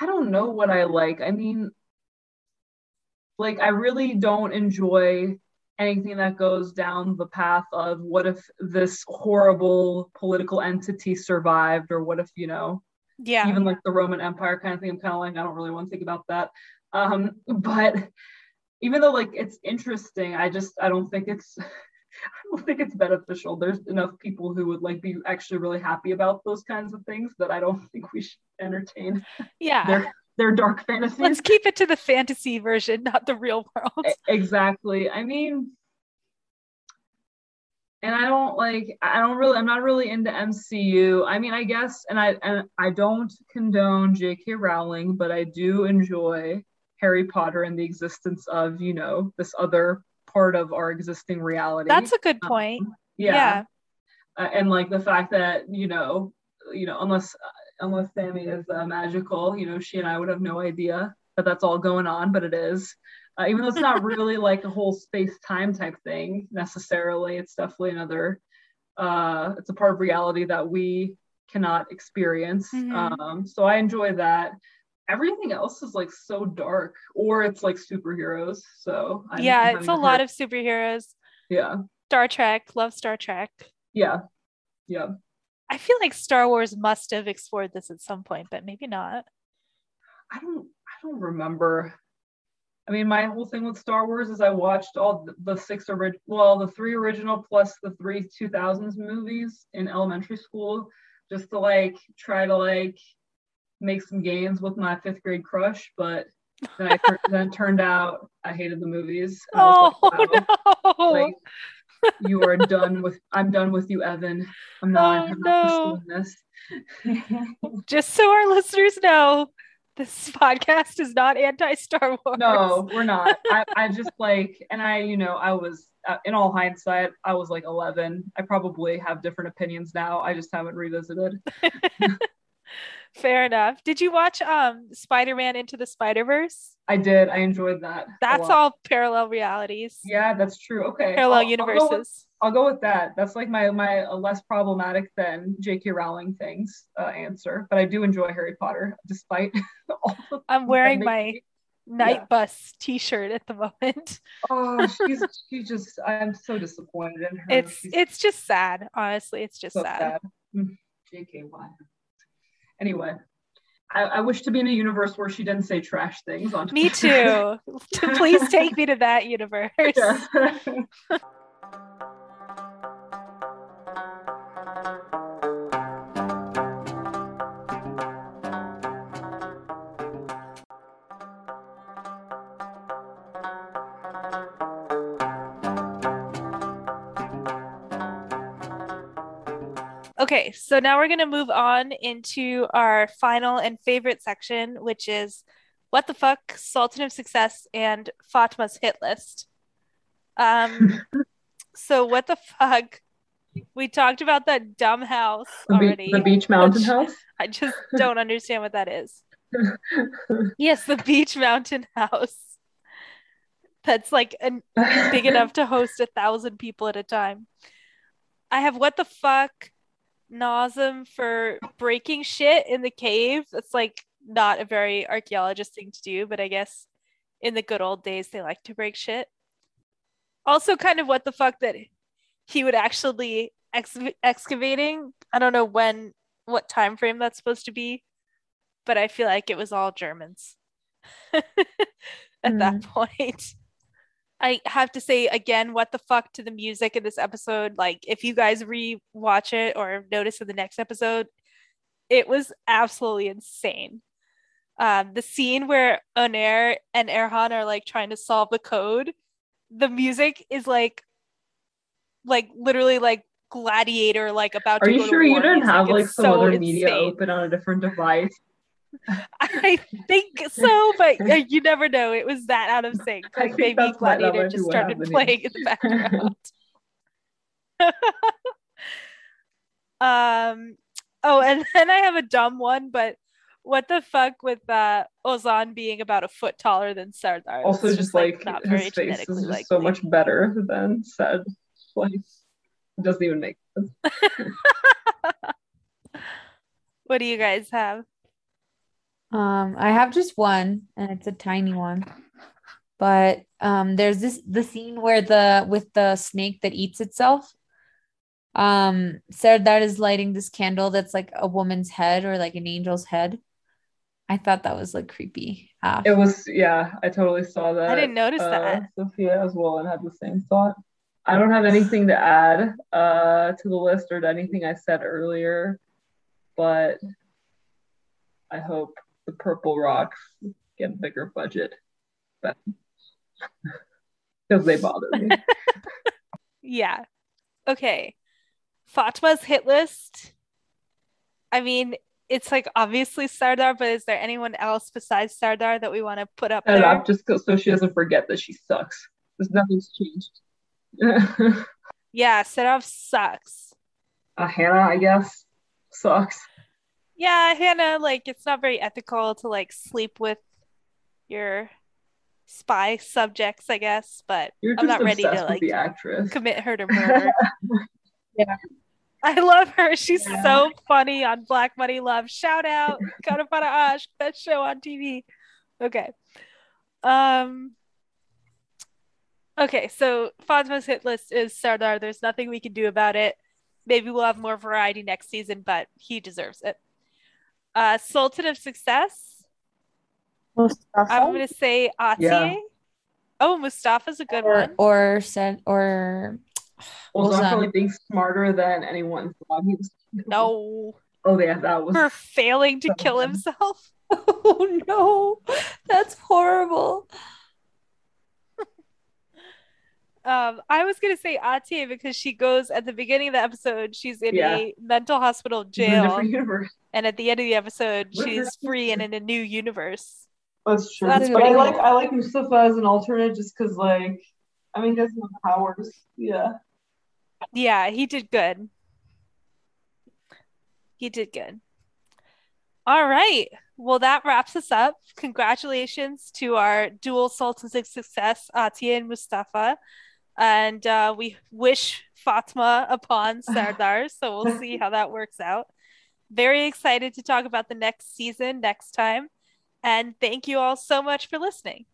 I don't know what I like. I mean, like I really don't enjoy anything that goes down the path of what if this horrible political entity survived, or what if, you know, yeah, even like the Roman Empire kind of thing. I'm kind of like, I don't really want to think about that. Um, but even though like it's interesting, I just I don't think it's I don't think it's beneficial. There's enough people who would like be actually really happy about those kinds of things that I don't think we should entertain. Yeah, their, their dark fantasies. Let's keep it to the fantasy version, not the real world. Exactly. I mean, and I don't like, I don't really, I'm not really into M C U. I mean, I guess, and I and I don't condone J K Rowling, but I do enjoy Harry Potter and the existence of, you know, this other part of our existing reality. That's a good point. Um, yeah. yeah. Uh, and like the fact that, you know, you know, unless, uh, unless Sammy is uh, magical, you know, she and I would have no idea that that's all going on, but it is. Uh, even though it's not really like a whole space-time type thing necessarily, it's definitely another, uh, it's a part of reality that we cannot experience. Mm-hmm. Um, so I enjoy that. Everything else is like so dark, or it's like superheroes. So I'm, yeah, I'm it's a hurt. lot of superheroes. Yeah. Star Trek, love Star Trek. Yeah, yeah. I feel like Star Wars must have explored this at some point, but maybe not. I don't, I don't remember. I mean, my whole thing with Star Wars is I watched all the six original, well, the three original plus the three two thousands movies in elementary school, just to like try to like make some gains with my fifth grade crush. But then, I tur then it turned out I hated the movies. And I was oh like, wow. no! Like, you are done with. I'm done with you, Evan. I'm not. Oh, I'm not no. pursuing this. Just so our listeners know, this podcast is not anti-Star Wars. No, we're not. I, I just like, and I, you know, I was, uh, in all hindsight, I was like eleven. I probably have different opinions now. I just haven't revisited. Fair enough. Did you watch um, Spider-Man Into the Spider-Verse? I did. I enjoyed that. That's all parallel realities. Yeah, that's true. Okay. Parallel I'll, universes. I'll go, with, I'll go with that. That's like my my less problematic than J K Rowling things uh, answer. But I do enjoy Harry Potter, despite all the I'm wearing my Night yeah. Bus t-shirt at the moment. Oh, she's she just I'm so disappointed in her. It's she's it's just sad. Honestly, it's just so sad. sad. J K, why? Anyway, I, I wish to be in a universe where she didn't say trash things on Twitter. Me too. Please take me to that universe. Yeah. Okay, so now we're going to move on into our final and favorite section, which is What the Fuck, Sultan of Success, and Fatma's Hit List. Um, so what the fuck, we talked about that dumb house already. The, be- the Beach Mountain House? I just don't understand what that is. Yes, the Beach Mountain House. That's like an, big enough to host a thousand people at a time. I have What the Fuck, Nazim for breaking shit in the cave. That's like not a very archaeologist thing to do, but I guess in the good old days they like to break shit. Also kind of what the fuck that he would actually ex- excavating. I don't know when, what time frame that's supposed to be, but I feel like it was all Germans at mm. that point. I have to say again, what the fuck to the music in this episode. Like if you guys re-watch it or notice in the next episode, it was absolutely insane. Um, the scene where Onur and Erhan are like trying to solve the code, the music is like, like literally like Gladiator, like about are to go to war. Are you sure you don't music. have like it's some so other insane. media open on a different device? I think so, but you never know. It was that out of sync. Like maybe Gladiator just started playing in the background. um. Oh, and then I have a dumb one, but what the fuck with uh, Ozan being about a foot taller than Serdar? Also, just, just like, like not his very face is just likely. so much better than said. Like, it doesn't even make sense. What do you guys have? Um, I have just one, and it's a tiny one, but um, there's this the scene where the with the snake that eats itself. Um, Serdar is lighting this candle that's like a woman's head or like an angel's head. I thought that was like creepy. After. It was, yeah, I totally saw that. I didn't notice uh, that. Sophia as well, and had the same thought. I don't have anything to add uh, to the list or to anything I said earlier, but I hope the purple rocks get a bigger budget, but because they bother me. Yeah. Okay. Fatma's hit list. I mean, it's like obviously Serdar, but is there anyone else besides Serdar that we want to put up? Set there? Up just so she doesn't forget that she sucks. Because nothing's changed. Yeah, Serdar sucks. Uh, Hannah, I guess, sucks. Yeah, Hannah, like, it's not very ethical to, like, sleep with your spy subjects, I guess, but You're I'm not ready to, like, the actress. commit her to murder. Yeah. I love her. She's yeah. so funny on Black Money Love. Shout out, Kanafana Ash, best show on T V. Okay. Um. Okay, so Fatma's hit list is Serdar. There's nothing we can do about it. Maybe we'll have more variety next season, but he deserves it. Uh, Sultan of Success. Mustafa? I'm going to say Atiye. Yeah. Oh, Mustafa's a good or, one. Or said or. Well, Ozan probably being smarter than anyone thought he was. No. Oh yeah, that was. For failing to kill himself. Oh no, that's horrible. Um, I was going to say Atiye because she goes at the beginning of the episode, she's in yeah. a mental hospital jail. And at the end of the episode, she's free and in a new universe. That's true. So that's but I like, I like Mustafa as an alternate just because, like, I mean, he doesn't have powers. Yeah. Yeah, he did good. He did good. All right. Well, that wraps us up. Congratulations to our dual Sultans of Success, Atiye and Mustafa. And uh, we wish Fatma upon Serdar. So we'll see how that works out. Very excited to talk about the next season next time. And thank you all so much for listening.